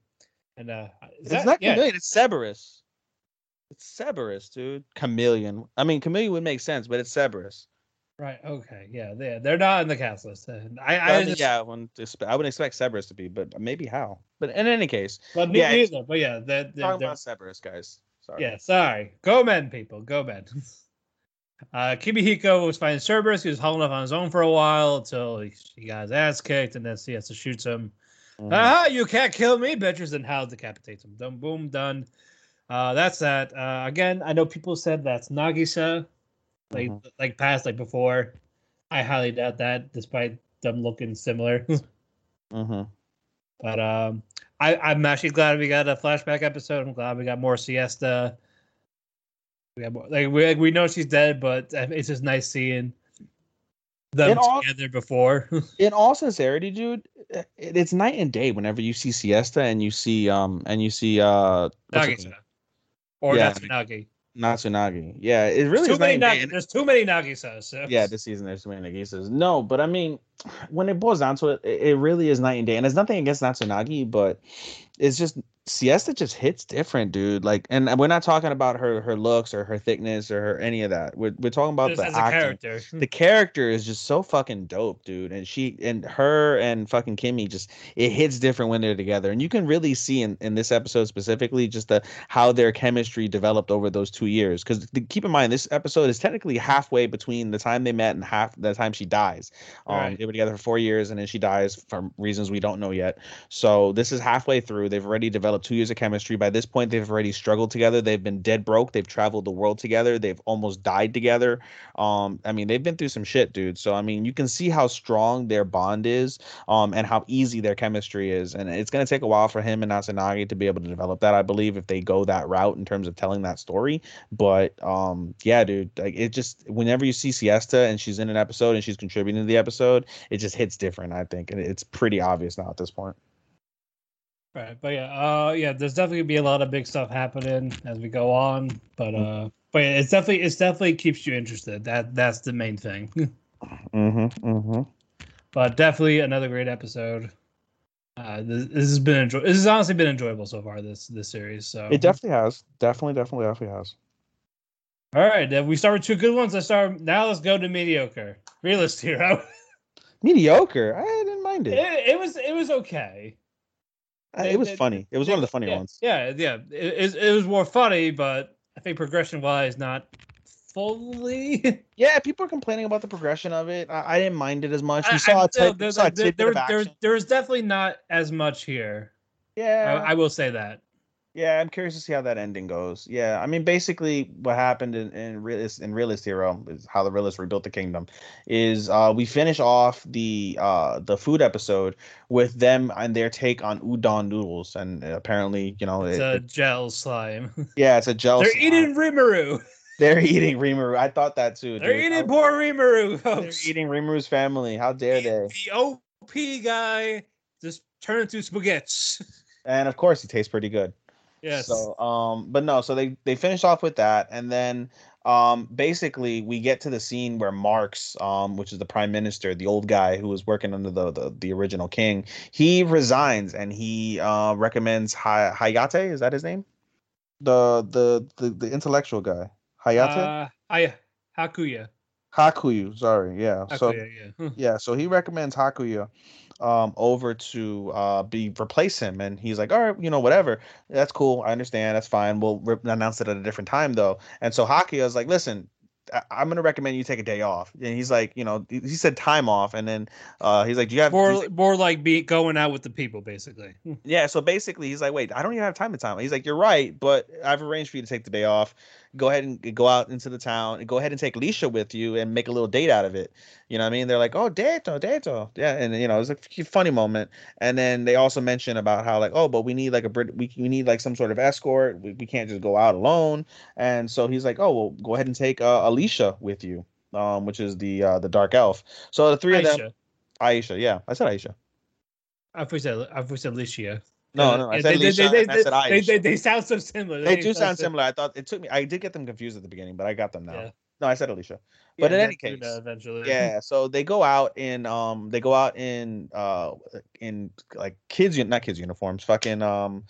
and uh, It's that, not Chameleon, yeah. It's Cerberus. It's Cerberus, dude. Chameleon. I mean, Chameleon would make sense, but it's Cerberus. Right, okay, yeah. They're, they're not in the cast list. I, I, I just, yeah, I wouldn't, I wouldn't expect Cerberus to be, but maybe How. But in any case. But me yeah, neither, but yeah. They're, they're, talking they're, about Cerberus, guys. Sorry. Yeah, sorry. Go men, people, go men. Uh, Kimihiko was fighting Cerberus. He was hauling up on his own for a while until he, he got his ass kicked, and then C S shoots him. Mm. Ah, you can't kill me, bitches! And Hal decapitates him. Dum boom done. Uh, that's that. Uh, again, I know people said that's Nagisa, like mm-hmm. like past, like before. I highly doubt that, despite them looking similar. mm-hmm. But um, I, I'm actually glad we got a flashback episode. I'm glad we got more Siesta. Yeah, like we like we know she's dead, but it's just nice seeing them all, together before. In all sincerity, dude, it, it's night and day whenever you see Siesta and you see um and you see uh Nagisa or yeah, Natsunagi. Natsunagi, yeah, it really there's is night Nag- and day. There's too many Nagisas. So. Yeah, this season there's too many Nagisas. No, but I mean, when it boils down to it, it really is night and day. And there's nothing against Natsunagi, but it's just. Siesta just hits different, dude. Like, and we're not talking about her, her looks or her thickness or her, any of that. We're we're talking about just the character. The character is just so fucking dope, dude. And she and her and fucking Kimmy just it hits different when they're together. And you can really see in, in this episode specifically just the how their chemistry developed over those two years. Because keep in mind, this episode is technically halfway between the time they met and half the time she dies. Um, right. They were together for four years and then she dies for reasons we don't know yet. So this is halfway through. They've already developed. Two years of chemistry. By this point, they've already struggled together. They've been dead broke. They've traveled the world together. They've almost died together. Um, I mean, they've been through some shit, dude. So, I mean, you can see how strong their bond is, um, and how easy their chemistry is. And it's going to take a while for him and Natsunagi to be able to develop that, I believe, if they go that route in terms of telling that story. But, um, yeah, dude, like it just, whenever you see Siesta and she's in an episode and she's contributing to the episode, it just hits different, I think. And it's pretty obvious now at this point. Right, but yeah, uh, yeah, there's definitely gonna be a lot of big stuff happening as we go on, but uh, but yeah, it's definitely it's definitely keeps you interested. That that's the main thing. mm-hmm, mm-hmm. But definitely another great episode. Uh, this, this has been enjoy- this has honestly been enjoyable so far. This this series, so it definitely has, definitely, definitely, definitely has. All right, if we start with two good ones. I start now. Let's go to mediocre. Realist hero. Mediocre. I didn't mind it. It, it was it was okay. It was funny. It was one of the funnier yeah, ones. Yeah, yeah. It, it, it was more funny, but I think progression-wise, not fully. Yeah, people are complaining about the progression of it. I, I didn't mind it as much. You saw there was definitely not as much here. Yeah. I, I will say that. Yeah, I'm curious to see how that ending goes. Yeah, I mean, basically what happened in, in, Realist, in Realist Hero, is how the Realist rebuilt the kingdom, is uh, we finish off the uh, the food episode with them and their take on udon noodles. And apparently, you know... It's it, a it, gel slime. Yeah, it's a gel They're slime. They're eating Rimuru. They're eating Rimuru. I thought that too. They're dude. eating I, poor Rimuru, folks. They're eating Rimuru's family. How dare they? The O P guy just turned into spaghetti. And of course, it tastes pretty good. Yes. So, um, but no, so they, they finished off with that. And then um, basically we get to the scene where Marx, um, which is the prime minister, the old guy who was working under the the, the original king, he resigns and he uh, recommends Hay- Hayate. Is that his name? The the the, the intellectual guy. Hayate? Uh, I, Hakuya. Hakuyu, sorry, yeah. Hakuya, so yeah. yeah, so he recommends Hakuya um, over to uh, be replace him, and he's like, all right, you know, whatever, that's cool, I understand, that's fine. We'll re- announce it at a different time though. And so Hakuya's like, listen, I- I'm gonna recommend you take a day off. And he's like, you know, he, he said time off, and then uh, he's like, do you have more? Like, more like be going out with the people, basically. Yeah. So basically, he's like, wait, I don't even have time to time. He's like, you're right, but I've arranged for you to take the day off. Go ahead and go out into the town and go ahead and take Leisha with you and make a little date out of it. You know what I mean? They're like, oh, dato, dato. Yeah. And, you know, it's a funny moment. And then they also mention about how like, oh, but we need like a Brit. We, we need like some sort of escort. We, we can't just go out alone. And so he's like, oh, well, go ahead and take uh, Alicia with you, um, which is the uh, the dark elf. So the three Aisha. of them. Aisha. Yeah. I said Aisha. I first said, I first said Alicia. No, no, I said Leisha. They sound so similar. They, they do sound similar. I thought it took me. I did get them confused at the beginning, but I got them now. Yeah. No, I said Alicia. But yeah, in any case, eventually. Yeah. So they go out in um they go out in uh in like kids not kids uniforms fucking um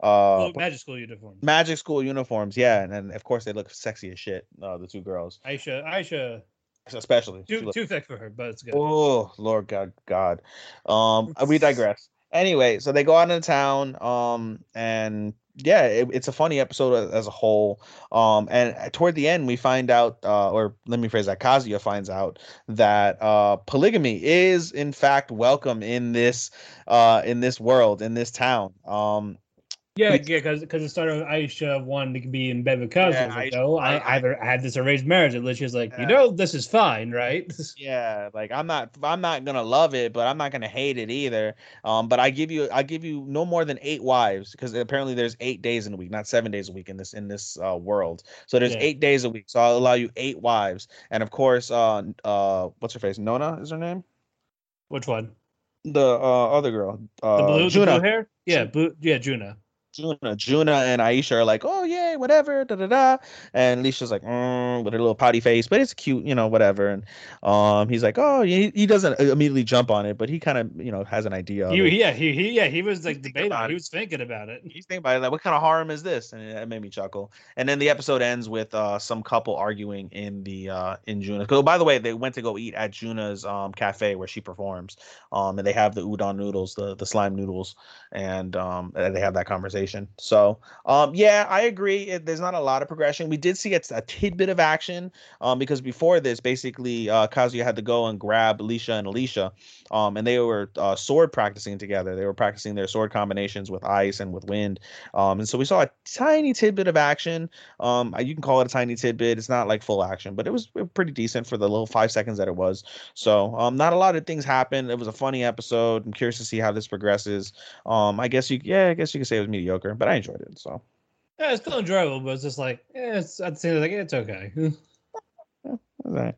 uh oh, magic school uniforms. Magic school uniforms. Yeah, and then of course they look sexy as shit. Uh, the two girls. Aisha. Aisha. Especially. Too too thick for her, but it's good. Oh Lord God God, um we digress. Anyway, so they go out into town, um, and yeah, it, it's a funny episode as a whole. Um, and toward the end, we find out, uh, or let me phrase that, Kazuya finds out that uh, polygamy is in fact welcome in this, uh, in this world, in this town. Um, yeah, yeah, because because it started with Aisha wanting to be in bed with Kazuya. Yeah, like, no, I, I, I had this arranged marriage, and Lisha's like, yeah. you know, this is fine, right? Yeah, like I'm not, I'm not gonna love it, but I'm not gonna hate it either. Um, but I give you, I give you no more than eight wives, because apparently there's eight days in a week, not seven days a week in this in this uh, world. So there's yeah. eight days a week. So I'll allow you eight wives, and of course, uh, uh, what's her face? Nona is her name. Which one? The uh, other girl. Uh, the blue, the blue hair. Yeah, blue, yeah, Juna. Juna, Juna and Aisha are like, oh, yay, whatever, da-da-da. And Leisha's like, mm, with her little pouty face, but it's cute, you know, whatever. And um, he's like, oh, he, he doesn't immediately jump on it, but he kind of, you know, has an idea of he, it. Yeah, he, he, yeah, he was like debating. He was thinking about it. He's thinking about it, like, what kind of harm is this? And it made me chuckle. And then the episode ends with uh, some couple arguing in the uh, in Juna's. Oh, by the way, they went to go eat at Juna's um, cafe where she performs. Um, and they have the udon noodles, the, the slime noodles. And um, they have that conversation. So, um, yeah, I agree. It, there's not a lot of progression. We did see a, a tidbit of action um, because before this, basically, uh, Kazuya had to go and grab Leisha and Alicia, um, and they were uh, sword practicing together. They were practicing their sword combinations with ice and with wind. Um, and so we saw a tiny tidbit of action. Um, you can call it a tiny tidbit. It's not like full action, but it was pretty decent for the little five seconds that it was. So um, not a lot of things happened. It was a funny episode. I'm curious to see how this progresses. Um, I guess you, yeah, I guess you could say it was mediocre. Joker, but I enjoyed it, so yeah, it's still enjoyable, but it's just like, eh, it's I'd say like it's okay. All right.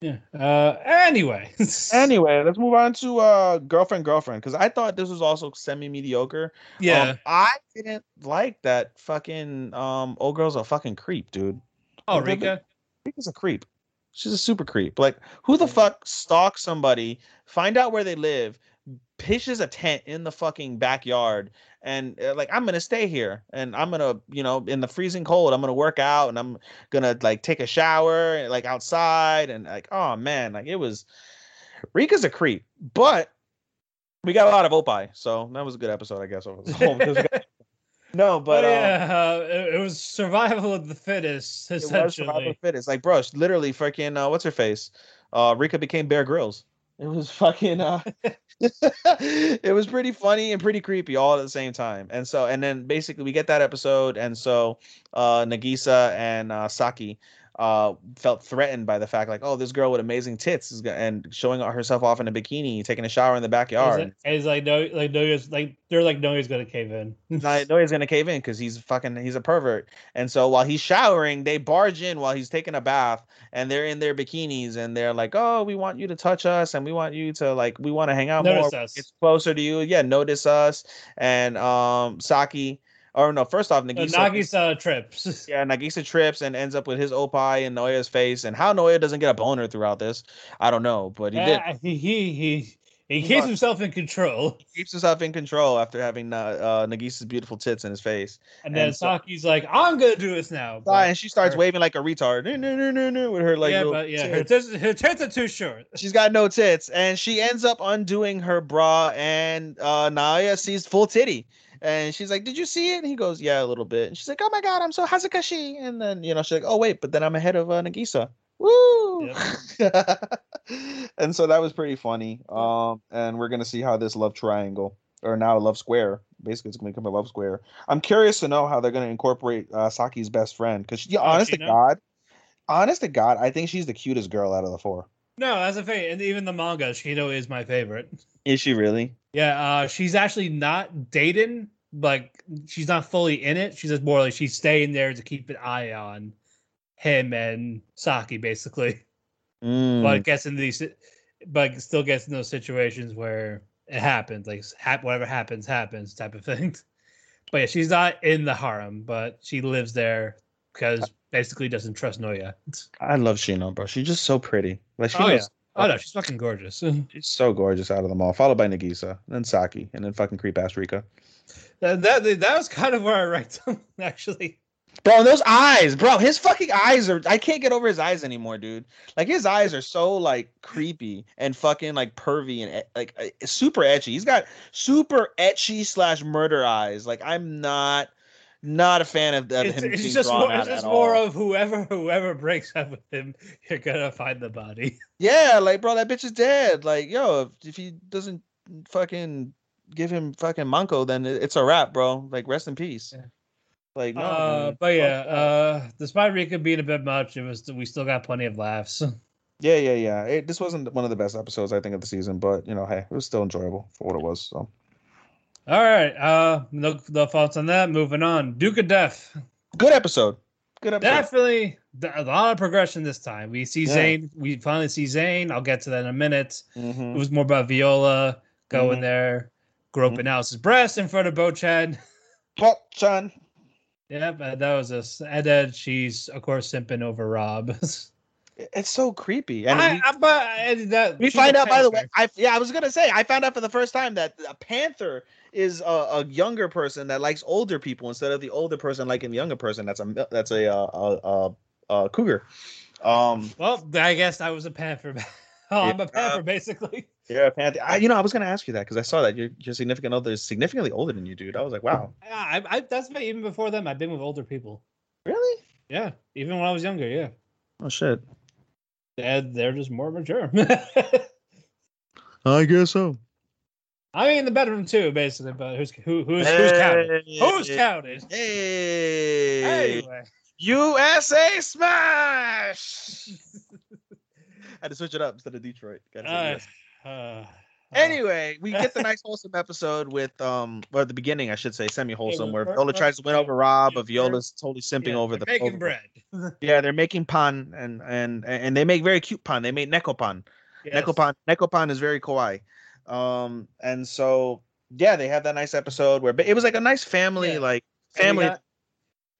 Yeah. Uh, anyway. anyway, let's move on to uh girlfriend, girlfriend, because I thought this was also semi-mediocre. Yeah. Um, I didn't like that fucking um old girl's a fucking creep, dude. Oh, like, Rika? Rika's a creep. She's a super creep. Like, who the fuck stalks somebody, find out where they live, pitches a tent in the fucking backyard, and uh, like, I'm gonna stay here, and I'm gonna, you know, in the freezing cold, I'm gonna work out, and I'm gonna like take a shower like outside, and like, oh man, like it was, Rika's a creep, but we got a lot of oppai, so that was a good episode, I guess. Over the whole, no, but, but yeah, uh, uh, it, it was survival of the fittest. Essentially, it was survival of the fittest. Like, bro, literally, freaking, uh, what's her face? Uh, Rika became Bear Grylls. It was fucking, uh, it was pretty funny and pretty creepy all at the same time. And so, and then basically we get that episode. And so, uh, Nagisa and, uh, Saki, uh, felt threatened by the fact, like, oh, this girl with amazing tits is gonna, and showing herself off in a bikini, taking a shower in the backyard. And it's like, no, like, no, it's like, they're like, no, he's going to cave in. no, no, he's going to cave in because he's fucking, he's a pervert. And so while he's showering, they barge in while he's taking a bath, and they're in their bikinis, and they're like, oh, we want you to touch us, and we want you to, like, we want to hang out notice more. Us. It's closer to you. Yeah, notice us. And um, Saki. Or no, first off, Nagisa, so Nagisa trips. Yeah, Nagisa trips and ends up with his oppai in Noya's face. And how Noya doesn't get a boner throughout this, I don't know, but he uh, did. He he he He keeps Look, himself in control. He keeps himself in control after having uh, uh, Nagisa's beautiful tits in his face. And then and so, Saki's like, I'm going to do this now. But and she starts her, waving like a retard. No, no, no, no, no, with her like yeah, but, yeah, her tits, her tits are too short. She's got no tits. And she ends up undoing her bra, and uh, Naoya sees full titty. And she's like, did you see it? And he goes, yeah, a little bit. And she's like, oh my God, I'm so hazukashi. And then, you know, she's like, oh wait, but then I'm ahead of uh, Nagisa. Woo! Yep. And so that was pretty funny. Um, and we're gonna see how this love triangle, or now a love square, basically it's gonna become a love square. I'm curious to know how they're gonna incorporate uh, Saki's best friend, because yeah, honest to God, honest to God, I think she's the cutest girl out of the four. No, that's a favorite, and even the manga, Shido is my favorite. Is she really? Yeah, uh, she's actually not dating, like she's not fully in it. She's just more like she's staying there to keep an eye on him and Saki, basically. Mm. But it gets into these, but it still gets in those situations where it happens, like ha- whatever happens, happens type of thing. But yeah, she's not in the harem, but she lives there because basically doesn't trust Noya. I love Shino, bro. She's just so pretty. Like she oh knows- yeah. Oh no, she's fucking gorgeous. She's so gorgeous out of them all. Followed by Nagisa, then Saki, and then fucking creep ass Rika. That, that that was kind of where I ranked them, actually. Bro, those eyes, bro. His fucking eyes are... I can't get over his eyes anymore, dude. Like, his eyes are so, like, creepy and fucking, like, pervy and, like, super etchy. He's got super etchy slash murder eyes. Like, I'm not not a fan of, of it's, him it's being just drawn more, out It's just at more all. Of whoever whoever breaks up with him, you're gonna find the body. Yeah, like, bro, that bitch is dead. Like, yo, if, if he doesn't fucking give him fucking manko, then it's a wrap, bro. Like, rest in peace. Yeah. Like, no, uh, but yeah, uh, despite Rika being a bit much, it was we still got plenty of laughs. Yeah, yeah, yeah. It, this wasn't one of the best episodes I think of the season, but you know, hey, it was still enjoyable for what it was. So, all right, uh, no, no thoughts on that. Moving on, Duke of Death. Good episode. Good episode. Definitely a lot of progression this time. We see yeah. Zane. We finally see Zane. I'll get to that in a minute. Mm-hmm. It was more about Viola going mm-hmm. there, groping mm-hmm. out his breast in front of Bochan. Bochan. Yeah, but that was a... And then she's, of course, simping over Rob. It's so creepy. And I, we, I, but, and that, we find out, by the way, I, yeah, I was going to say, I found out for the first time that a panther is a, a younger person that likes older people instead of the older person liking the younger person. That's a that's a, a, a, a cougar. Um, well, I guess I was a panther. Oh, I'm a panther, uh, basically. You're a panther. I, you know, I was going to ask you that because I saw that your your significant other is significantly older than you, dude. I was like, wow. Yeah, I, I, that's my, even before them. I've been with older people. Really? Yeah. Even when I was younger, yeah. Oh, shit. Yeah, they're just more mature. I guess so. I mean, in the bedroom, too, basically. But who's who? Who's, hey, who's counted? Who's counted? Hey. Anyway. U S A Smash! I had to switch it up instead of Detroit. Uh, uh, uh, anyway, we get the nice wholesome episode with um, well, at the beginning, I should say, semi-wholesome, where Viola tries to win over Rob, but Viola's totally simping yeah, over the making over, bread. Yeah, they're making pan, and and and they make very cute pan. They make neko pan. Yes. Neko pan, neko pan is very kawaii. Um, and so yeah, they have that nice episode where it was like a nice family, yeah. like family.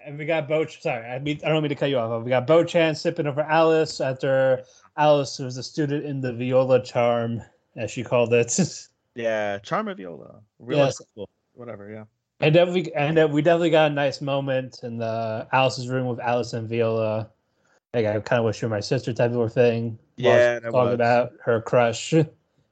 And we got Bo. Sorry, I mean I don't mean to cut you off. But we got Bochan sipping over Alice after Alice was a student in the Viola charm, as she called it. Yeah, charm of Viola. Real yes. Cool. Whatever. Yeah. And then we and then we definitely got a nice moment in the Alice's room with Alice and Viola. Like I kind of wish you were my sister type of thing. Yeah. Talking about her crush.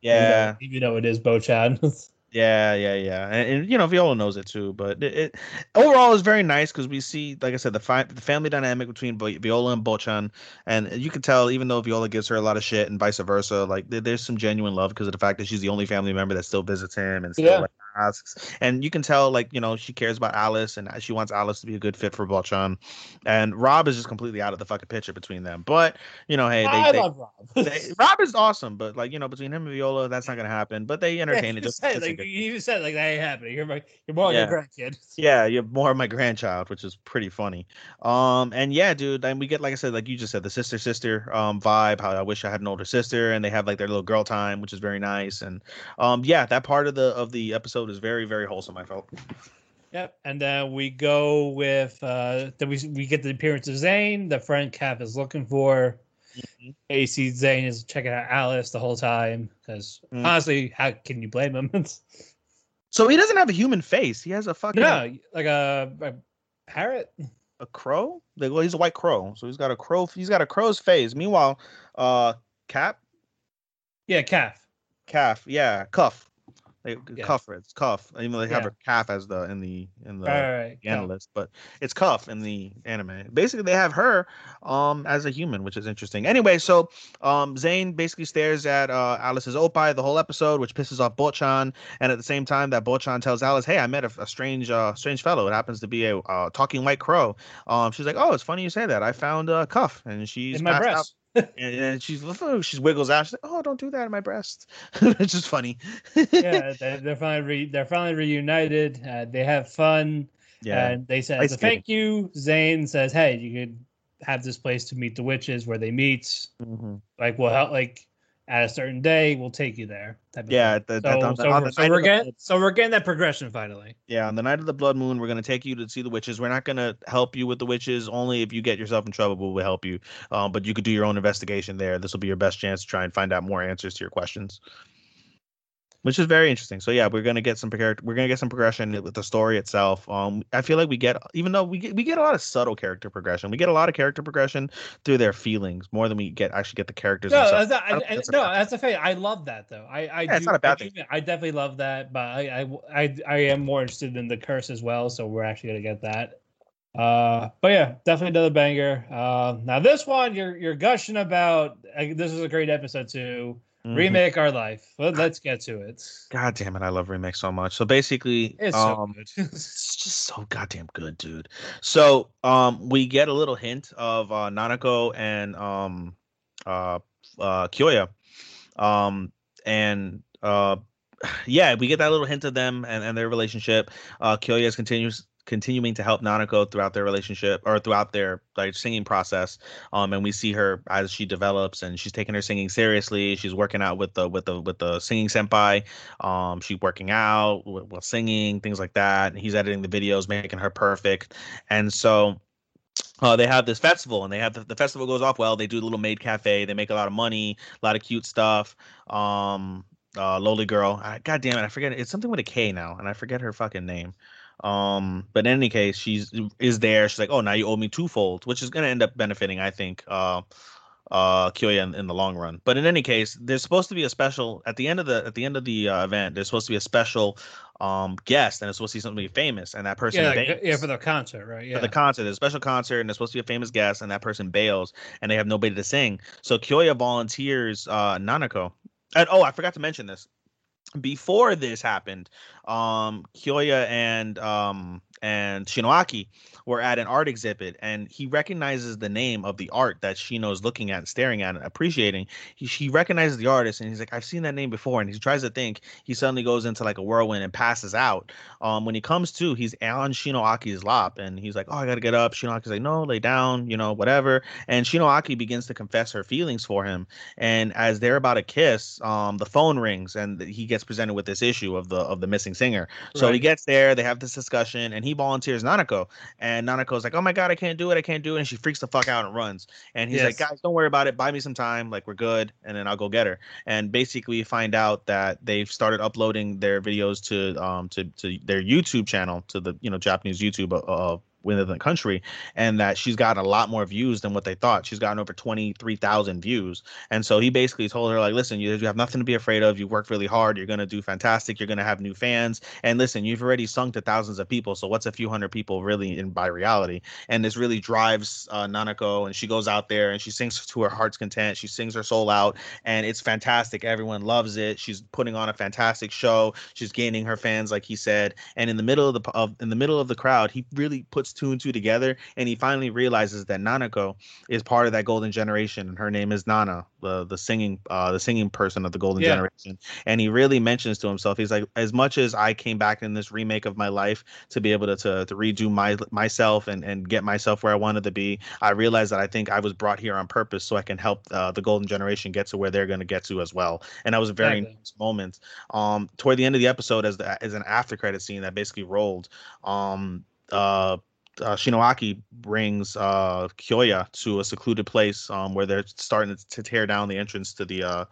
Yeah. You know, you know it is Bochan. Yeah, yeah, yeah, and, and you know Viola knows it too. But it, it overall is very nice because we see, like I said, the, fi- the family dynamic between Vi- Viola and Bochan, and you can tell even though Viola gives her a lot of shit and vice versa, like there, there's some genuine love because of the fact that she's the only family member that still visits him and still yeah. like asks, and you can tell like you know she cares about Alice and she wants Alice to be a good fit for Bochan, and Rob is just completely out of the fucking picture between them. But you know, hey, they, I they, love Rob. They, Rob is awesome, but like you know between him and Viola, that's not gonna happen. But they entertain yeah, it just. Said, You even said like that ain't happening. You're my, you're more yeah. your grandkid. Yeah, you're more of my grandchild, which is pretty funny. Um, and yeah, dude, and we get like I said, like you just said, the sister sister um vibe. How I wish I had an older sister, and they have like their little girl time, which is very nice. And um, yeah, that part of the of the episode is very very wholesome. I felt. Yep, and then uh, we go with uh, that we we get the appearance of Zane, the friend Cap is looking for. Mm-hmm. A C Zane is checking out Alice the whole time because mm. honestly, how can you blame him? So he doesn't have a human face. He has a fucking no, like a, a parrot, a crow. Like, well, he's a white crow, so he's got a crow. He's got a crow's face. Meanwhile, uh, Cap. Yeah, calf. Calf. Yeah, cuff. Like, yeah. Cuff. It's cuff. Even though they have yeah. a calf as the in the in the right, analyst, yeah. but it's cuff in the anime. Basically, they have her um as a human, which is interesting. Anyway, so um Zane basically stares at uh Alice's oppai the whole episode, which pisses off Bochan. And at the same time, that Bochan tells Alice, "Hey, I met a, a strange uh strange fellow. It happens to be a uh, talking white crow." Um, she's like, "Oh, it's funny you say that. I found a uh, cuff," and she's in my breast. Out. And she's she wiggles out. She's like, "Oh, don't do that in my breast." It's just funny. Yeah, they're, they're finally re, they're finally reunited. Uh, they have fun. Yeah, and they say thank you. Zane says, "Hey, you could have this place to meet the witches where they meet. Mm-hmm. Like, we'll help. Like, at a certain day, we'll take you there." Yeah. The, so, the, so, the, so, we're getting, the, so we're getting that progression finally. Yeah. On the night of the blood moon, we're going to take you to see the witches. We're not going to help you with the witches. Only if you get yourself in trouble will we help you. Um, but you could do your own investigation there. This will be your best chance to try and find out more answers to your questions. Which is very interesting. So yeah, we're gonna get some character. We're gonna get some progression with the story itself. Um, I feel like we get, even though we get, we get a lot of subtle character progression. We get a lot of character progression through their feelings more than we get actually get the characters. No, that's not, I I, that's no, that's a fact. I love that though. I, I yeah, do, it's not a bad I, thing. I definitely love that, but I, I, I, I am more interested in the curse as well. So we're actually gonna get that. Uh, but yeah, definitely another banger. Uh, now this one you're you're gushing about. I, this is a great episode too. Mm-hmm. Remake Our Life. Well, let's get to it. God damn it, I love Remake so much. So basically, it's um, so good. It's just so goddamn good, dude. So um, we get a little hint of uh, Nanako and um, uh, uh, Kyoya, um, and uh, yeah, we get that little hint of them and, and their relationship. Uh, Kyoya is continues. continuing to help Nanako throughout their relationship or throughout their like singing process. Um, and we see her as she develops and she's taking her singing seriously. She's working out with the, with the, with the singing senpai. Um, she's working out while singing, things like that. And he's editing the videos, making her perfect. And so, Uh, they have this festival, and they have the, the festival goes off well. They do a little maid cafe. They make a lot of money, a lot of cute stuff. Um, uh, Loli girl. I, God damn it. I forget. It's something with a K now, and I forget her fucking name. Um, but in any case, she's is there. She's like, "Oh, now you owe me twofold," which is going to end up benefiting, I think, uh, uh, Kyoya in, in the long run. But in any case, there's supposed to be a special at the end of the at the end of the uh, event. There's supposed to be a special um guest, and it's supposed to be somebody famous, and that person yeah, bails. yeah for the concert, right? Yeah, for the concert, there's a special concert, and there's supposed to be a famous guest, and that person bails, and they have nobody to sing. So Kyoya volunteers uh, Nanako, and oh, I forgot to mention this. Before this happened, um, Kyoya and um, and Shinoaki were at an art exhibit, and he recognizes the name of the art that Shino's looking at, staring at, and appreciating. He she recognizes the artist, and he's like, "I've seen that name before." And he tries to think. He suddenly goes into like a whirlwind and passes out. Um, when he comes to, he's on Shinoaki's lap, and he's like, "Oh, I gotta get up." Shinoaki's like, "No, lay down, you know, whatever." And Shinoaki begins to confess her feelings for him. And as they're about to kiss, um, the phone rings, and he gets presented with this issue of the of the missing singer. Right. So he gets there, they have this discussion, and he volunteers Nanako, and Nanako's like, "Oh my god, I can't do it, I can't do it," and she freaks the fuck out and runs. And he's yes. like, "Guys, don't worry about it, buy me some time, like we're good, and then I'll go get her." And basically find out that they've started uploading their videos to um to, to their YouTube channel, to the you know Japanese YouTube of uh, within the country, and that she's gotten a lot more views than what they thought. She's gotten over twenty-three thousand views. And so he basically told her, like, "Listen, you, you have nothing to be afraid of. You worked really hard. You're going to do fantastic. You're going to have new fans. And listen, you've already sung to thousands of people. So what's a few hundred people really in by reality?" And this really drives uh, Nanako, and she goes out there and she sings to her heart's content. She sings her soul out, and it's fantastic. Everyone loves it. She's putting on a fantastic show. She's gaining her fans, like he said. And in the middle of the of, in the middle of the crowd, he really puts two and two together, and he finally realizes that Nanako is part of that golden generation, and her name is Nana, the the singing uh the singing person of the golden yeah. generation. And he really mentions to himself, he's like, as much as I came back in this remake of my life to be able to to, to redo my myself and and get myself where I wanted to be, I realized that I think I was brought here on purpose so I can help uh, the golden generation get to where they're going to get to as well. And that was a very exactly. nice moment um toward the end of the episode, as the as an after credit scene that basically rolled. um uh uh, Shinoaki brings uh, Kyoya to a secluded place um, where they're starting to tear down the entrance to the uh,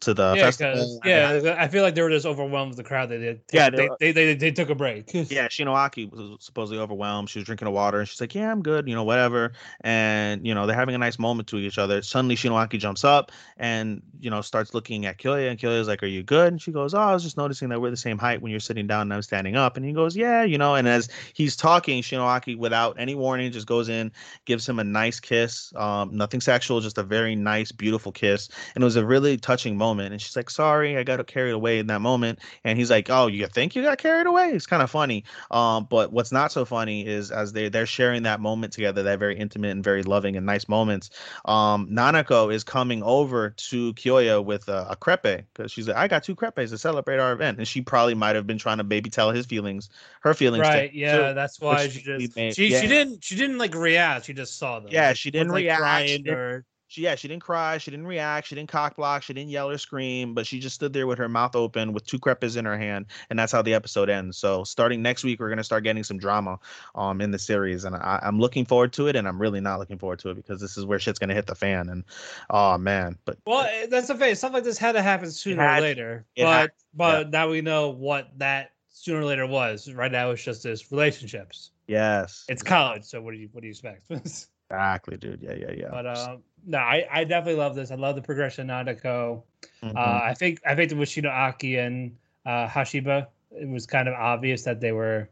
to the yeah, festival. Yeah, I feel like they were just overwhelmed with the crowd. They did. Yeah, they they, they, they they took a break. Yeah, Shinoaki was supposedly overwhelmed. She was drinking the water, and she's like, "Yeah, I'm good," you know, whatever. And you know, they're having a nice moment to each other. Suddenly, Shinoaki jumps up and you know starts looking at Kyoya, and Kyoya's like, "Are you good?" And she goes, "Oh, I was just noticing that we're the same height when you're sitting down and I'm standing up." And he goes, "Yeah, you know." And as he's talking, Shinoaki, without any warning, just goes in, gives him a nice kiss. Um, nothing sexual, just a very nice, beautiful kiss. And it was a really touching moment. And she's like, "Sorry, I got carried away in that moment." And he's like, "Oh, you think you got carried away?" It's kind of funny. Um, but what's not so funny is as they, they're sharing that moment together, that very intimate and very loving and nice moments, um, Nanako is coming over to Kyoya with a, a crepe, because she's like, "I got two crepes to celebrate our event." And she probably might have been trying to baby tell his feelings, her feelings. Right, too, yeah, that's why she just... Made, she, yeah. she didn't She didn't, like, react. She just saw them. Yeah, she didn't like, react. She didn't, or... she, yeah, she didn't cry. She didn't react. She didn't cock block. She didn't yell or scream. But she just stood there with her mouth open with two crepes in her hand. And that's how the episode ends. So starting next week, we're going to start getting some drama um, in the series. And I, I'm looking forward to it. And I'm really not looking forward to it, because this is where shit's going to hit the fan. And, oh, man. But Well, but, that's the thing. Stuff like this had to happen sooner had, or later. But, had, but yeah. Now we know what that sooner or later was. Right now it's just this relationships. Yes, it's college, so what do you what do you expect? Exactly, dude. Yeah, yeah, yeah. But uh, no, I, I definitely love this. I love the progression of Nanako. Mm-hmm. Uh, I think I think with Shinoaki and uh, Hashiba, it was kind of obvious that they were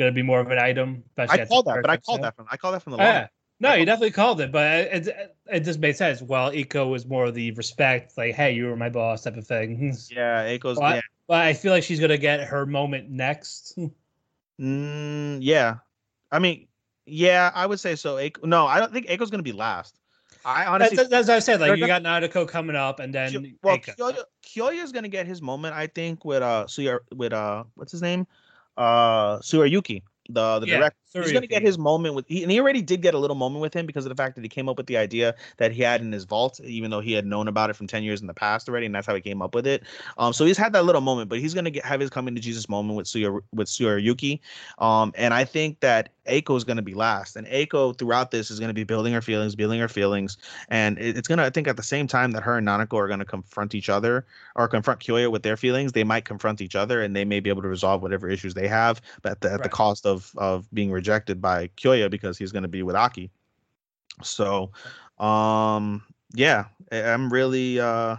going to be more of an item. I called that, but I called that from I called that from the line. Yeah. No, you definitely called it, but it, it, it just made sense. Well, Eiko was more of the respect, like, "Hey, you were my boss" type of thing. Yeah, Eiko's. But, yeah. But I feel like she's going to get her moment next. Mm, yeah, I mean, yeah, I would say so. Eiko, no, I don't think Eiko's going to be last. I honestly, that's, that's what I said. Like, you got Nanako coming up, and then well, Eiko. Kyoya, Kyoya's going to get his moment, I think, with uh, Suya, with uh, what's his name, uh, Tsuruyuki. The the yeah, director, Suriyuki. He's gonna get his moment with, he, and he already did get a little moment with him because of the fact that he came up with the idea that he had in his vault, even though he had known about it from ten years in the past already, and that's how he came up with it. Um, so he's had that little moment, but he's gonna get, have his coming to Jesus moment with Suya with Tsuruyuki. Um, and I think that Eiko is gonna be last, and Eiko throughout this is gonna be building her feelings, building her feelings, and it, it's gonna, I think at the same time that her and Nanako are gonna confront each other or confront Kyoya with their feelings, they might confront each other, and they may be able to resolve whatever issues they have, but at the, at right. the cost of. Of, of being rejected by Kyoya because he's going to be with Aki. So, um, yeah, I'm really, uh,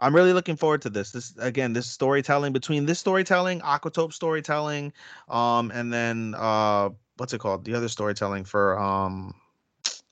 I'm really looking forward to this. This again, this storytelling between this storytelling, Aquatope storytelling, um, and then uh, what's it called? The other storytelling for, um,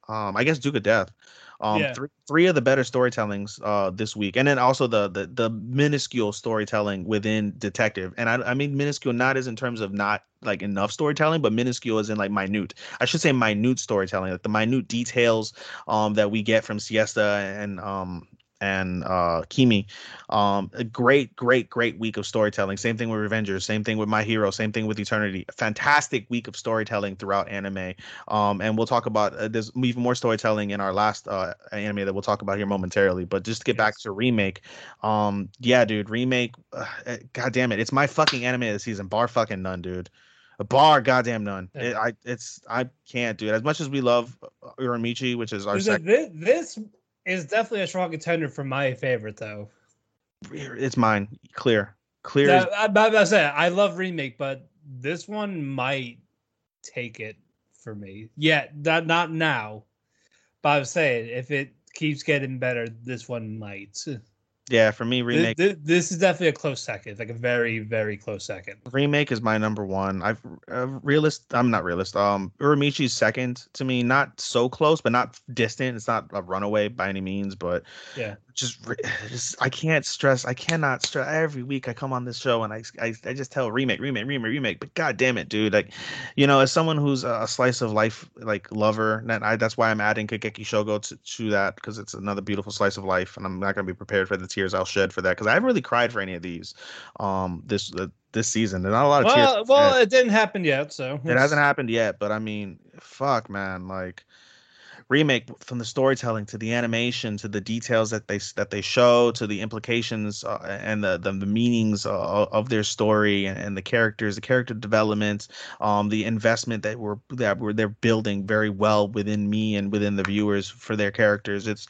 um, I guess Duke of Death. Um, yeah. three, three of the better storytellings uh, this week, and then also the, the the minuscule storytelling within Detective, and I, I mean minuscule not as in terms of not like enough storytelling, but minuscule as in like minute. I should say minute storytelling, like the minute details um, that we get from Siesta and um, and uh, Kimi. Um, a great, great, great week of storytelling. Same thing with Revengers. Same thing with My Hero. Same thing with Eternity. Fantastic week of storytelling throughout anime. Um, and we'll talk about uh, there's even more storytelling in our last uh, anime that we'll talk about here momentarily. But just to get yes. back to Remake, um, yeah, dude, Remake. Uh, God damn it, it's my fucking anime of the season. Bar fucking none, dude. A bar goddamn none. It, I it's I can't do it. As much as we love Uramichi, which is our second. This. this... It's definitely a strong contender for my favorite, though. It's mine. Clear. Clear. Now, I, I, I, said, I love Remake, but this one might take it for me. Yeah, not, not now. But I was saying, if it keeps getting better, this one might. Yeah, for me, Remake. This, this is definitely a close second. Like a very, very close second. Remake is my number one. I've uh, realist. I'm not realist. Um, Uramichi's second to me. Not so close, but not distant. It's not a runaway by any means, but yeah. Just, just I can't stress. I cannot stress. Every week I come on this show and I, I, I just tell remake, remake, remake, remake. But God damn it, dude! Like, you know, as someone who's a slice of life like lover, and I, that's why I'm adding Kageki Shogo to, to that, because it's another beautiful slice of life, and I'm not gonna be prepared for the tears I'll shed for that, because I haven't really cried for any of these um this uh, this season. There's not a lot of well, tears. Well, it didn't happen yet, so it hasn't happened yet. But I mean, fuck, man, like remake, from the storytelling to the animation to the details that they that they show to the implications uh, and the, the the meanings uh, of their story and, and the characters, the character development, um, the investment that we're that we're they're building very well within me and within the viewers for their characters. It's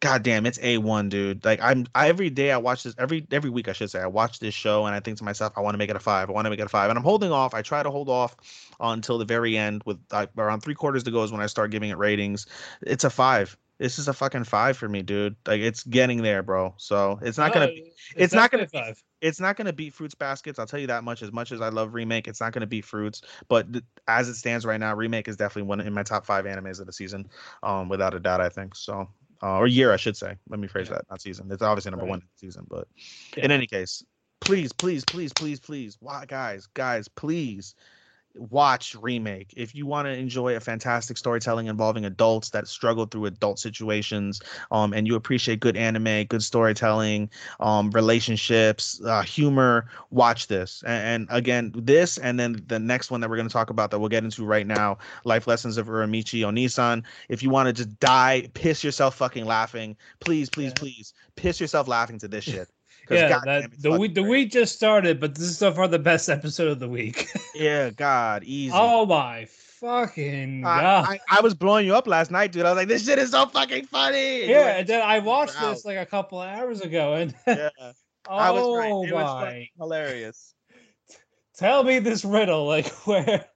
goddamn, it's A one, dude. Like I'm I, every day I watch this every every week I should say I watch this show and I think to myself, I want to make it a five. I want to make it a five, and I'm holding off. I try to hold off until the very end with uh, around three quarters to go is when I start giving it ratings. It's a five. This is a fucking five for me, dude. Like it's getting there, bro. So it's not gonna. No, it's, it's not gonna. Five. It's not gonna beat Fruits Baskets. I'll tell you that much. As much as I love Remake, it's not gonna beat Fruits. But th- as it stands right now, Remake is definitely one in my top five animes of the season, um, without a doubt. I think so, uh, or year, I should say. Let me phrase yeah. that. Not season. It's obviously number right. one in the season. But yeah. in any case, please, please, please, please, please, why, guys, guys, please. Watch Remake if you want to enjoy a fantastic storytelling involving adults that struggle through adult situations, um, and you appreciate good anime, good storytelling, um, relationships, uh, humor. Watch this, and, and again, this, and then the next one that we're going to talk about that we'll get into right now, Life Lessons of Uramichi Onisan. If you want to just die, piss yourself fucking laughing, please, please, yeah. please, piss yourself laughing to this shit. Yeah, that, the week the week just started, but this is so far the best episode of the week. Yeah, God, easy. Oh my fucking I, God! I, I was blowing you up last night, dude. I was like, this shit is so fucking funny. Yeah, like, and then I watched wow. this like a couple of hours ago, and yeah, oh I was right. It my, was hilarious. Tell me this riddle, like where,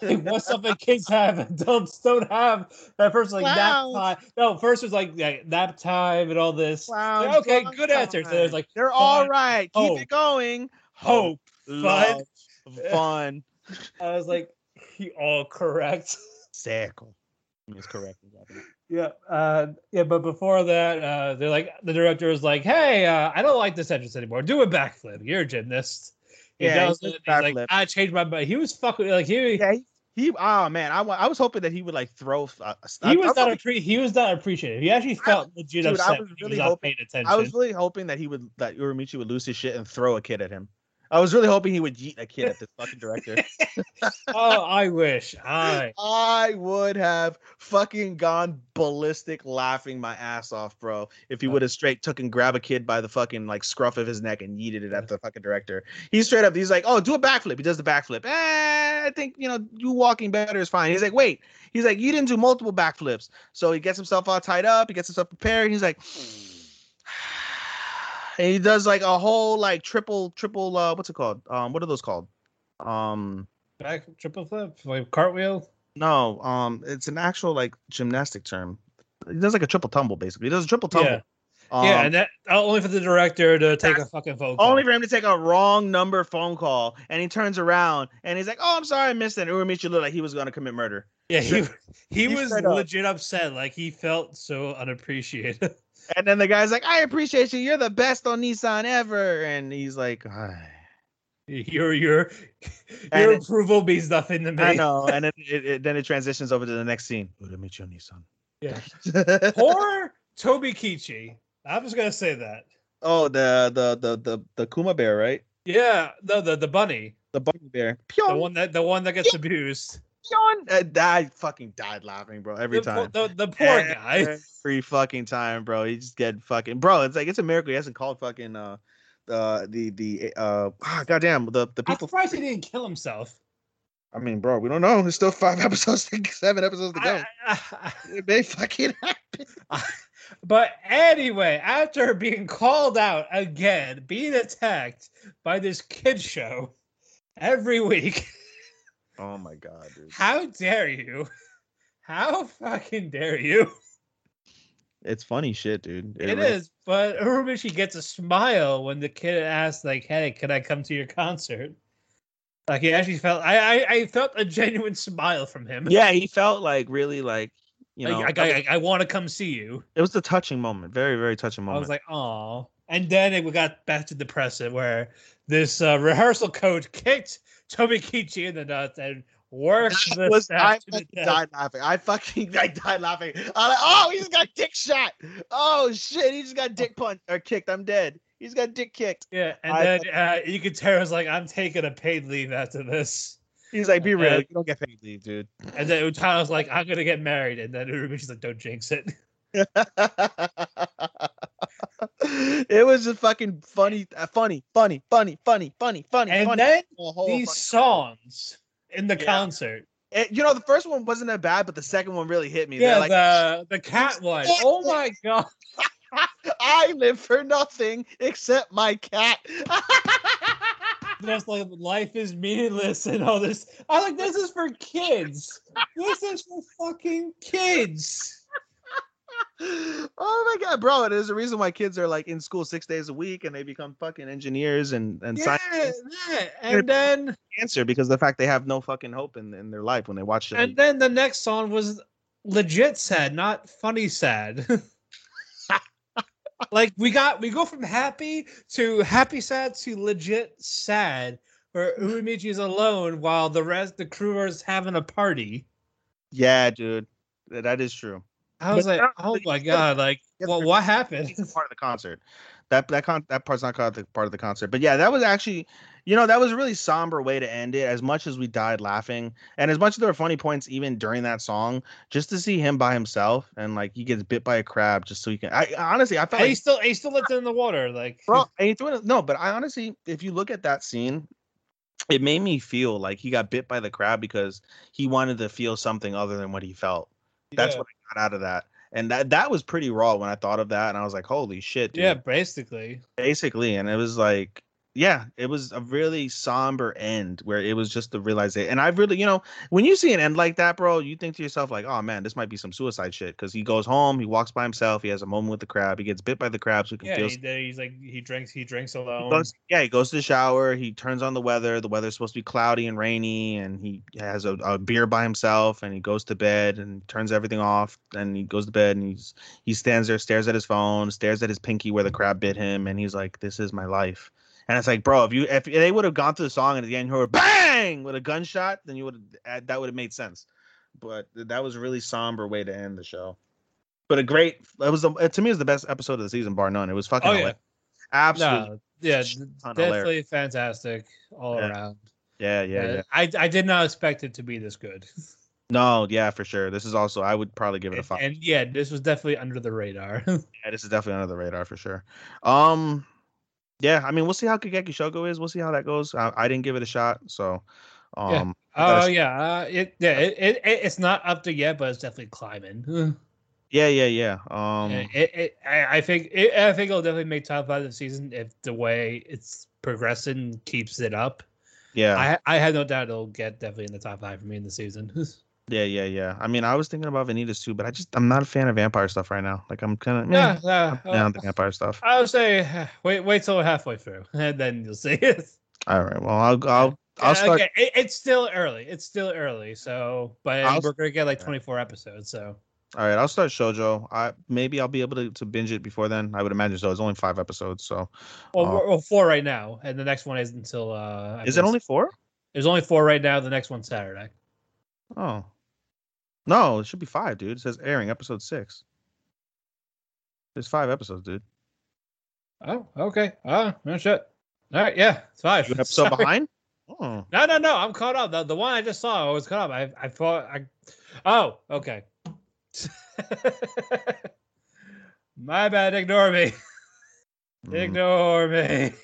like what's something kids have and adults don't have? That person like wow. nap time. No, first was like, like nap time and all this. Wow. Like, okay, good time. Answer. So there's like they're fun, all right. Keep hope, it going. Hope, love, fun. fun. I was like, he all correct. Circle. It's correct. Yeah, uh, yeah, but before that, uh, they're like the director was like, hey, uh, I don't like this entrance anymore. Do a backflip. You're a gymnast. He yeah, does it. He's like, I changed my mind. He was fucking like he. Yeah, he, he oh man, I, I was hoping that he would like throw. Uh, he was I, not appre- He was not appreciative. He actually felt I, legit dude, upset. I was really he was not hoping, paying attention. I was really hoping that he would that Uramichi would lose his shit and throw a kid at him. I was really hoping he would yeet a kid at this fucking director. Oh, I wish I. I would have fucking gone ballistic, laughing my ass off, bro. If he would have straight took and grabbed a kid by the fucking like scruff of his neck and yeeted it at the fucking director. He straight up, he's like, "Oh, do a backflip." He does the backflip. Eh, I think you know you walking better is fine. He's like, "Wait," he's like, "You didn't do multiple backflips." So he gets himself all tied up. He gets himself prepared. And he's like. And he does like a whole like triple triple uh what's it called? Um what are those called? Um back triple flip, like cartwheel? No, um it's an actual like gymnastic term. He does like a triple tumble basically. He does a triple tumble. Yeah. Um, yeah, and that only for the director to take a fucking phone call. Only for him to take a wrong number phone call, and he turns around and he's like, "Oh, I'm sorry, I missed it." And Uramichi looked like he was gonna commit murder. Yeah, he he, he was legit up. upset, like he felt so unappreciated. And then the guy's like, "I appreciate you. You're the best on Nissan ever." And he's like, oh. "Your your your approval means nothing to me." I know. And then it, it then it transitions over to the next scene. Uramichi Nissan. Yeah. Poor Toby Kichi. I'm just gonna say that. Oh, the the the the, the Kuma bear, right? Yeah. No, the the bunny. The bunny bear. Pyong. The one that the one that gets abused. I, I fucking died laughing, bro. Every the, time, the, the poor every guy. Every fucking time, bro. He just get fucking, bro. It's like it's a miracle he hasn't called fucking uh, uh the the uh ah, goddamn the the people. I'm surprised he didn't kill himself. I mean, bro, we don't know. There's still five episodes, seven episodes to go. I, I, it may fucking happen. I, but anyway, after being called out again, being attacked by this kid show every week. Oh my God, dude. How dare you? How fucking dare you? It's funny shit, dude. It, it really... is, but Uramichi gets a smile when the kid asks, like, "Hey, can I come to your concert?" Like, he actually felt, I, I, I felt a genuine smile from him. Yeah, he felt like really like, you know. Like, I, I, I want to come see you. It was a touching moment. Very, very touching moment. I was like, aw. And then it got back to depressive where this uh, rehearsal coach kicked Toby Kichi in the nuts and worked the was, I to the died laughing. I fucking I died laughing. I'm like, oh, he just got dick shot. Oh shit, he just got dick punched or kicked. I'm dead. He's got dick kicked. Yeah, and I, then uh, you could tell I was like, I'm taking a paid leave after this. He's like, be real, and, you don't get paid leave, dude. And then Utano's like, I'm gonna get married, and then Urugushi's like, don't jinx it. It was a fucking funny, uh, funny, funny, funny, funny, funny, funny. And funny, then the these songs in the yeah. concert. It, you know, the first one wasn't that bad, but the second one really hit me. Yeah, like, the the cat one. Oh my god. I live for nothing except my cat. Just like life is meaningless and all this. I like this is for kids. This is for fucking kids. Oh my god, bro! There's a reason why kids are like in school six days a week, and they become fucking engineers and and yeah, scientists. Yeah. And then cancer because of the fact they have no fucking hope in, in their life when they watch it. And then the next song was legit sad, not funny sad. Like we got we go from happy to happy sad to legit sad, where Uemichi is alone while the rest the crew is having a party. Yeah, dude, that is true. I was like, oh my god! Like, well, what happened? It's part of the concert. That that con- that part's not part of the concert. But yeah, that was actually, you know, that was a really somber way to end it. As much as we died laughing, and as much as there were funny points even during that song, just to see him by himself and like he gets bit by a crab just so he can. I honestly, I felt. And like, he still, he still lived in the water, like. Bro, and he threw it, no, but I honestly, if you look at that scene. It made me feel like he got bit by the crab because he wanted to feel something other than what he felt. That's yeah. what I got out of that. And that that was pretty raw when I thought of that. And I was like, holy shit, dude. Yeah, basically. Basically. And it was like, yeah, it was a really somber end where it was just the realization. And I really, you know, when you see an end like that, bro, you think to yourself like, oh, man, this might be some suicide shit. Because he goes home. He walks by himself. He has a moment with the crab. He gets bit by the crab. So he yeah, feels- he, he's like, he drinks. He drinks alone. He goes, yeah, he goes to the shower. He turns on the weather. The weather's supposed to be cloudy and rainy. And he has a, a beer by himself. And he goes to bed and turns everything off. And he goes to bed and he's he stands there, stares at his phone, stares at his pinky where the crab bit him. And he's like, this is my life. And it's like, bro, if you if they would have gone through the song and at the end you heard bang with a gunshot, then you would have that would have made sense. But that was a really somber way to end the show. But a great, it was the, to me it was the best episode of the season, bar none. It was fucking oh, hilarious. Yeah. Absolutely, no, yeah, definitely hilarious. Fantastic all yeah. around. Yeah, yeah, yeah, yeah. I I did not expect it to be this good. No, yeah, for sure. This is also, I would probably give it a five. And, and yeah, this was definitely under the radar. Yeah, this is definitely under the radar for sure. Um. Yeah, I mean, we'll see how Kageki Shogo is. We'll see how that goes. I, I didn't give it a shot, so. Um, yeah. Oh, sh- yeah. Uh, it, yeah it, it, it, it's not up to yet, but it's definitely climbing. Yeah, yeah, yeah. Um, it, it, it, I, I think it, I think it'll definitely make top five of the season if the way it's progressing keeps it up. Yeah. I, I have no doubt it'll get definitely in the top five for me in the season. Yeah, yeah, yeah. I mean, I was thinking about Vanitas too, but I just, I'm not a fan of vampire stuff right now. Like, I'm kind of, yeah, yeah, I'm down uh, the vampire stuff. I would say, wait, wait till we're halfway through, and then you'll see it. All right. Well, I'll, I'll, I'll start. Okay. It, it's still early. It's still early. So, but I'll, we're going to get like twenty-four yeah. episodes. So, all right. I'll start Shoujo. I, maybe I'll be able to, to binge it before then. I would imagine so. It's only five episodes. So, well, uh, we're, we're four right now. And the next one is until, uh, I is it only four? There's only four right now. The next one's Saturday. Oh. No, it should be five, dude. It says airing episode six. There's five episodes, dude. Oh, okay. Oh, no shit. All right, yeah, it's five. You an episode Sorry. behind? Oh. No, no, no. I'm caught up. The, the one I just saw, I was caught up. I, I thought I. Oh, okay. My bad. Ignore me. Ignore mm. me.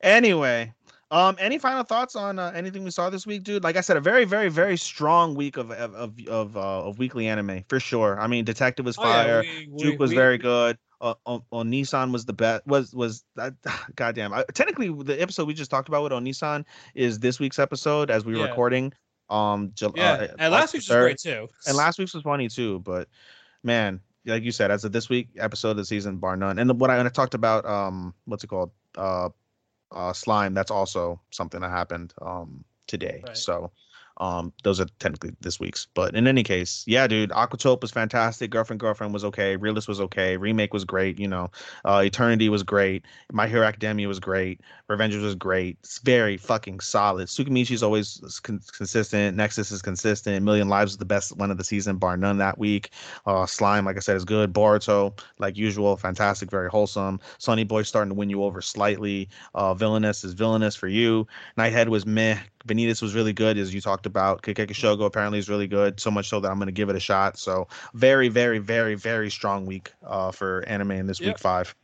Anyway. Um, any final thoughts on uh, anything we saw this week, dude? Like I said, a very, very, very strong week of of of, uh, of weekly anime for sure. I mean, Detective was fire. Oh, yeah, we, Duke we, was we, very we, good. Uh, on, on Nissan was the best. Was was uh, goddamn. I, technically, the episode we just talked about with On Nissan is this week's episode as we were yeah. recording. Um, July, yeah, uh, and last week's was great too. And last week's was funny too. But man, like you said, as of this week episode of the season, bar none. And what I, when I talked about, um, what's it called? Uh. Uh, slime. That's also something that happened um today. Right. So Um, those are technically this week's. But in any case, yeah, dude, Aquatope was fantastic. Girlfriend, Girlfriend was okay. Realist was okay. Remake was great. You know, uh, Eternity was great. My Hero Academia was great. Revengers was great. It's very fucking solid. Tsukimichi is always con- consistent. Nexus is consistent. Million Lives is the best one of the season, bar none, that week. Uh, Slime, like I said, is good. Boruto, like usual, fantastic, very wholesome. Sonny Boy starting to win you over slightly. Uh, Villainous is Villainous for you. Nighthead was meh. Benitez was really good, as you talked about. Kekeke Shogo apparently is really good, so much so that I'm going to give it a shot. So very, very, very, very strong week uh, for anime in this yep. week five.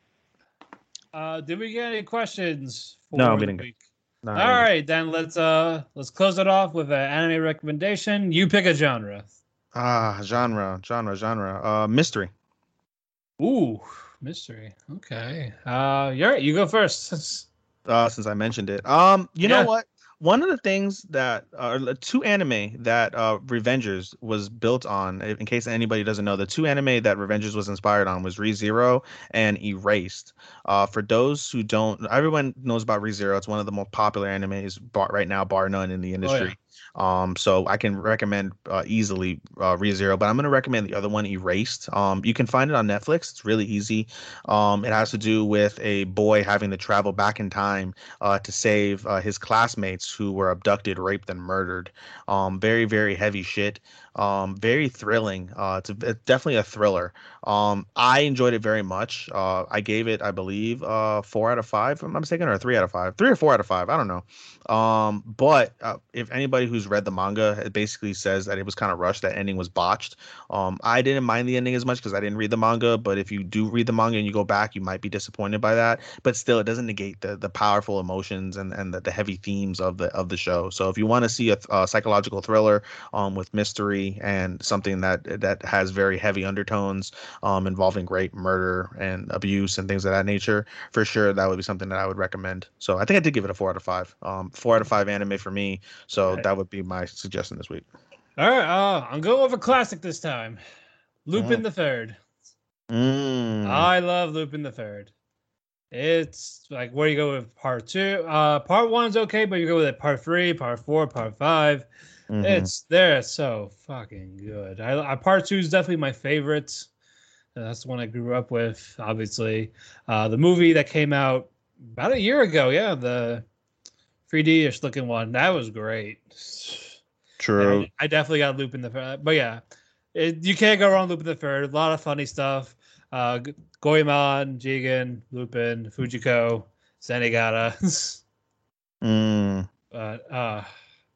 Uh, did we get any questions for no, we didn't. Week? No, All right, right, then let's uh, let's close it off with an anime recommendation. You pick a genre. Ah, genre, genre, genre. Uh, mystery. Ooh, mystery. Okay. Uh, you're right. You go first. uh, since I mentioned it. Um, you yeah. know what? One of the things that uh, two anime that uh, Revengers was built on, in case anybody doesn't know, the two anime that Revengers was inspired on was ReZero and Erased. Uh, for those who don't, everyone knows about ReZero. It's one of the most popular animes bar, right now, bar none, in the industry. Oh, yeah. Um, so I can recommend uh, easily uh, ReZero, but I'm going to recommend the other one, Erased. Um, you can find it on Netflix. It's really easy. Um, it has to do with a boy having to travel back in time uh, to save uh, his classmates who were abducted, raped, and murdered. Um, very, very heavy shit. Um, very thrilling. Uh, it's, a, it's definitely a thriller. Um, I enjoyed it very much. Uh, I gave it, I believe, uh, four out of five, if I'm not mistaken, or three out of five, three or four out of five. I don't know. Um, but uh, if anybody who's read the manga, it basically says that it was kind of rushed. That ending was botched. Um, I didn't mind the ending as much because I didn't read the manga. But if you do read the manga and you go back, you might be disappointed by that. But still, it doesn't negate the the powerful emotions and and the, the heavy themes of the of the show. So if you want to see a, a psychological thriller um, with mystery and something that that has very heavy undertones um, involving rape, murder, and abuse and things of that nature, for sure that would be something that I would recommend. So I think I did give it a four out of five. Um, four out of five anime for me. So right. That would be my suggestion this week. All right, uh, I'm going over classic this time. Lupin mm. the Third. Mm. I love Lupin the Third. It's like where you go with part two. Uh, part one is okay, but you go with it part three, part four, part five. Mm-hmm. It's they're so fucking good. I, I part two is definitely my favorite. That's the one I grew up with, obviously. Uh, the movie that came out about a year ago, yeah, the three D-ish looking one, that was great. True. And I definitely got Lupin the Third, but yeah, it, you can't go wrong. Lupin the Third, a lot of funny stuff. Uh, Goemon, Jigen, Lupin, Fujiko, Zenigata. mm. But uh.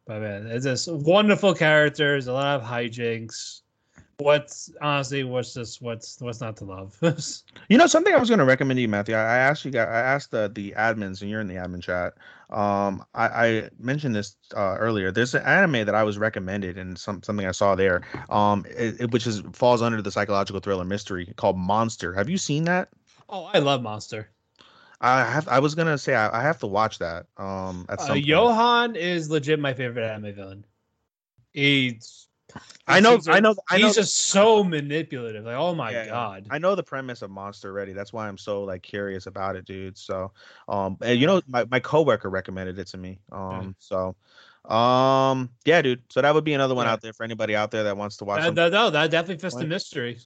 But man, it's just wonderful characters, a lot of hijinks. What's honestly, what's just what's what's not to love? You know, something I was going to recommend to you, Matthew. I, I actually got I asked the, the admins, and you're in the admin chat. Um, I, I mentioned this uh, earlier. There's an anime that I was recommended, and some something I saw there, um, it, it, which is falls under the psychological thriller mystery called Monster. Have you seen that? Oh, I love Monster. I have. I was gonna say I, I have to watch that. Um, at some uh, Johan is legit my favorite anime villain. He's, he's I know. I know. I know. He's just so manipulative. Like, oh my yeah, god. I know the premise of Monster already. That's why I'm so like curious about it, dude. So, um, and you know, my my coworker recommended it to me. Um, so. Um. Yeah, dude. So that would be another one yeah. out there for anybody out there that wants to watch. Uh, no, no, that definitely fits the mystery.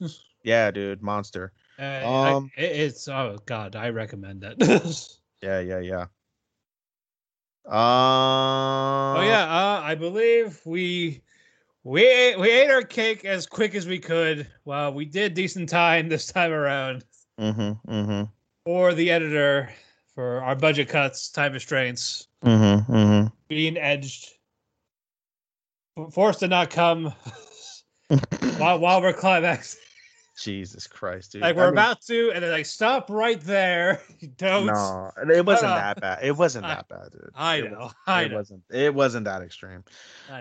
Yeah, dude. Monster. Uh, um, I, it's oh god, I recommend that. yeah, yeah, yeah. Uh, oh yeah, uh, I believe we we ate, we ate our cake as quick as we could. Well, we did decent time this time around. Mm-hmm. Mm-hmm. Or the editor for our budget cuts, time restraints. Mm-hmm. Mm-hmm. Being edged, forced to not come while while we're climaxing. Jesus Christ, dude! Like we're I mean, about to, and they're like, "Stop right there!" You don't. No, it wasn't uh, that bad. It wasn't I, that bad, dude. I it know. Was, I it know. wasn't. It wasn't that extreme.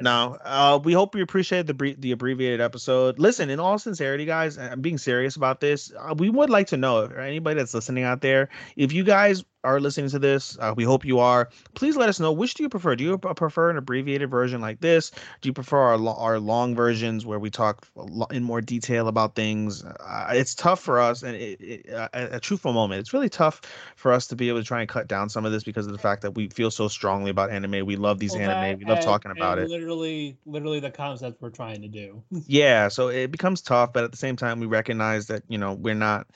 No, uh, we hope you appreciate the bre- the abbreviated episode. Listen, in all sincerity, guys, I'm being serious about this. Uh, we would like to know if anybody that's listening out there, if you guys are listening to this, uh, we hope you are. Please let us know, which do you prefer? Do you prefer an abbreviated version like this? Do you prefer our, lo- our long versions where we talk in more detail about things? Uh, it's tough for us, and it, it, uh, a truthful moment, it's really tough for us to be able to try and cut down some of this because of the fact that we feel so strongly about anime. We love these well, anime. We love and, talking about it. Literally, literally the concepts we're trying to do. Yeah, so it becomes tough, but at the same time, we recognize that, you know, we're not,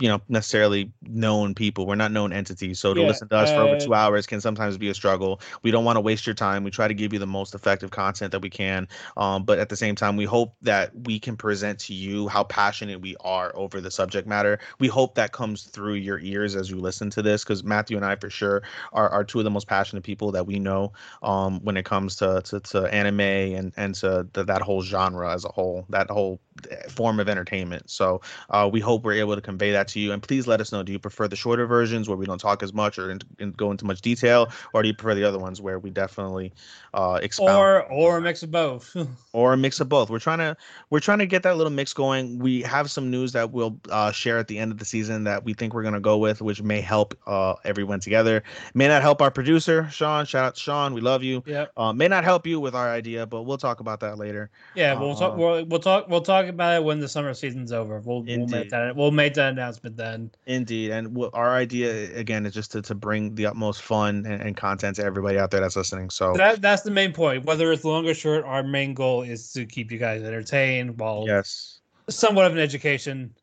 you know, necessarily known people. We're not known entities. So to yeah, listen to us uh, for over two hours can sometimes be a struggle. We don't want to waste your time. We try to give you the most effective content that we can. Um, but at the same time, we hope that we can present to you how passionate we are over the subject matter. We hope that comes through your ears as you listen to this, because Matthew and I for sure are, are two of the most passionate people that we know um, when it comes to, to, to anime and, and to the, that whole genre as a whole, that whole form of entertainment. So uh, we hope we're able to convey that to you, and please let us know, do you prefer the shorter versions where we don't talk as much or in, in, go into much detail, or do you prefer the other ones where we definitely uh expound? or or a mix of both or a mix of both we're trying to we're trying to get that little mix going. We have some news that we'll uh share at the end of the season that we think we're going to go with, which may help uh everyone together. May not help our producer Sean, shout out to Sean, we love you. Yeah, uh, may not help you with our idea, but we'll talk about that later. Yeah, we'll uh, talk we'll, we'll talk we'll talk about it when the summer season's over. We'll, we'll make that we'll make that announcement then. Indeed, and we'll, our idea again is just to, to bring the utmost fun and, and content to everybody out there that's listening. So that that's the main point. Whether it's long or short, our main goal is to keep you guys entertained while yes. somewhat of an education.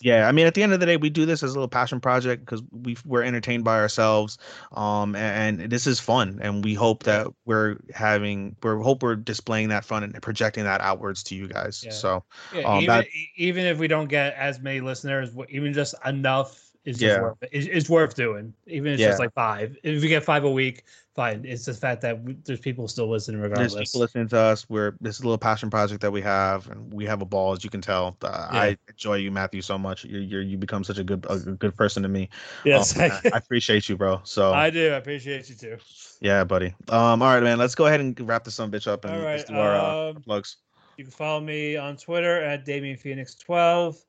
Yeah, I mean, at the end of the day, we do this as a little passion project because we we're entertained by ourselves, um, and, and this is fun. And we hope that we're having, we hope we're displaying that fun and projecting that outwards to you guys. Yeah. So, yeah, um, even, that, even if we don't get as many listeners, even just enough is just yeah. worth it. It's, it's worth doing. Even if it's yeah. just like five. If we get five a week, fine. It's the fact that we, there's people still listening regardless. There's people listening to us. We're this is a little passion project that we have, and we have a ball, as you can tell. Uh, yeah. I enjoy you, Matthew, so much. You you you become such a good a good person to me. Yes, um, I, I appreciate you, bro. So I do. I appreciate you too. Yeah, buddy. Um, all right, man. Let's go ahead and wrap this son of a bitch up and all right, let's do our, um, uh, our plugs. You can follow me on Twitter at Damien Phoenix twelve.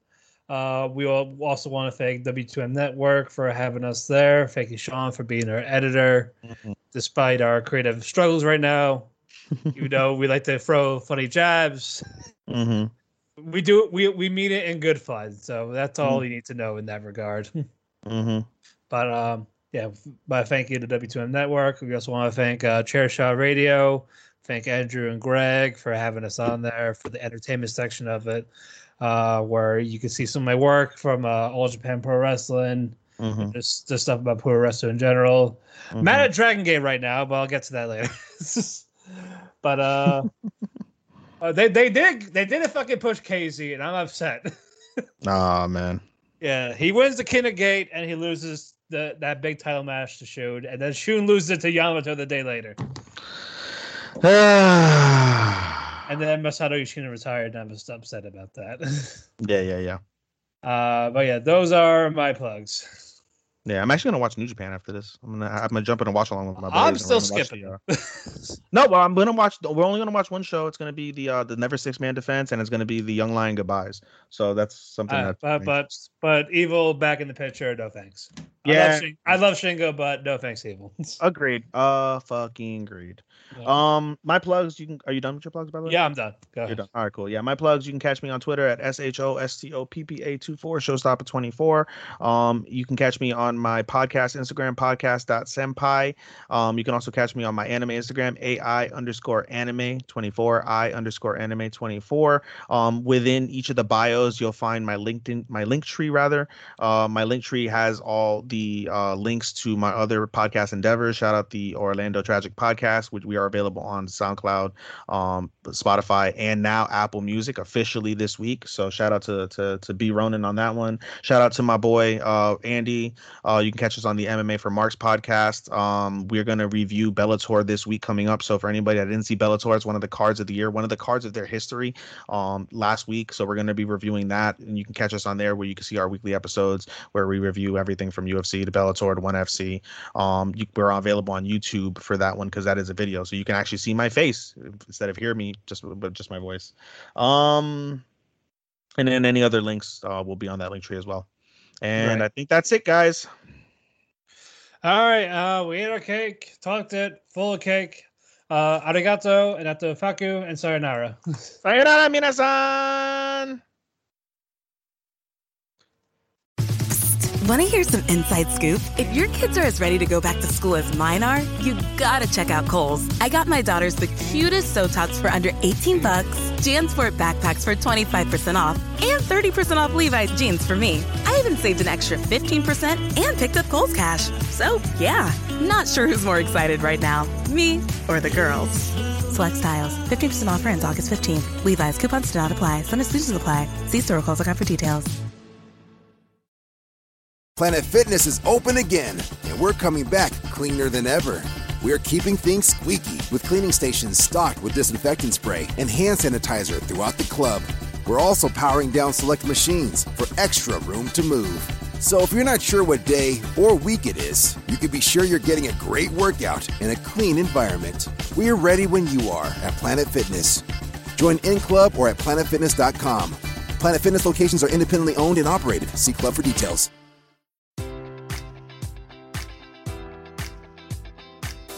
Uh, we all also want to thank W two M Network for having us there. Thank you, Sean, for being our editor. Mm-hmm. Despite our creative struggles right now, you know, we like to throw funny jabs. Mm-hmm. We do we we mean it in good fun, so that's all mm-hmm. you need to know in that regard. Mm-hmm. But um, yeah, but thank you to W two M Network. We also want to thank uh, Chairshot Radio. Thank Andrew and Greg for having us on there for the entertainment section of it. Uh, where you can see some of my work from uh, All Japan Pro Wrestling, mm-hmm. just, just stuff about pro wrestling in general. Mm-hmm. I'm mad at Dragon Gate right now, but I'll get to that later. But uh, uh, they they did they did a fucking push K Z, and I'm upset. Nah, man. Yeah, he wins the King of Gate, and he loses the that big title match to Shun, and then Shun loses it to Yamato the day later. And then Masato Yoshino retired, and I'm just upset about that. yeah, yeah, yeah. Uh, but yeah, those are my plugs. Yeah, I'm actually gonna watch New Japan after this. I'm gonna I'm gonna jump in and watch along with my buddies. I'm still skipping. The, uh... no, well, I'm gonna watch. We're only gonna watch one show. It's gonna be the uh, the Never Six Man Defense, and it's gonna be the Young Lion Goodbyes. So that's something. Uh, that but but but Evil back in the picture. No thanks. Yeah, I love, Shing- I love Shingo, but no thanks, Evil. Agreed. Uh, fucking agreed. Yeah. Um, my plugs. You can. Are you done with your plugs, by the way? Yeah, I'm done. Go ahead. Done. All right, cool. Yeah, my plugs. You can catch me on Twitter at shostoppa24 showstopper24. Um, you can catch me on. My podcast Instagram, podcast.senpai. Um, you can also catch me on my anime Instagram, AI underscore anime 24, I underscore anime 24. Um, within each of the bios, you'll find my LinkedIn, my link tree rather. Uh, my link tree has all the uh, links to my other podcast endeavors. Shout out the Orlando Tragic Podcast, which we are available on SoundCloud, um, Spotify, and now Apple Music officially this week. So shout out to to, to B Ronan on that one. Shout out to my boy uh, Andy. Uh, you can catch us on the M M A for Marks podcast. Um, we're going to review Bellator this week coming up. So for anybody that didn't see Bellator, it's one of the cards of the year, one of the cards of their history um, last week. So we're going to be reviewing that. And you can catch us on there where you can see our weekly episodes where we review everything from U F C to Bellator to one F C. Um, you, we're available on YouTube for that one because that is a video. So you can actually see my face instead of hear me, just but just my voice. Um, and then any other links uh, will be on that link tree as well. And right. I think that's it, guys. All right, uh, we ate our cake, talked it, full of cake. Uh, arigato, enato faku, and sayonara. Sayonara, minasan! Want to hear some inside scoop? If your kids are as ready to go back to school as mine are, you gotta check out Kohl's. I got my daughters the cutest sew tops for under eighteen bucks, JanSport backpacks for twenty-five percent off, and thirty percent off Levi's jeans for me. I even saved an extra fifteen percent and picked up Kohl's Cash. So, yeah, not sure who's more excited right now, me or the girls. Select styles. fifteen percent offer ends August fifteenth. Levi's coupons do not apply. Some exclusions apply. See store or Kohl's dot com for details. Planet Fitness is open again, and we're coming back cleaner than ever. We're keeping things squeaky with cleaning stations stocked with disinfectant spray and hand sanitizer throughout the club. We're also powering down select machines for extra room to move. So if you're not sure what day or week it is, you can be sure you're getting a great workout in a clean environment. We're ready when you are at Planet Fitness. Join in club or at planet fitness dot com. Planet Fitness locations are independently owned and operated. See club for details.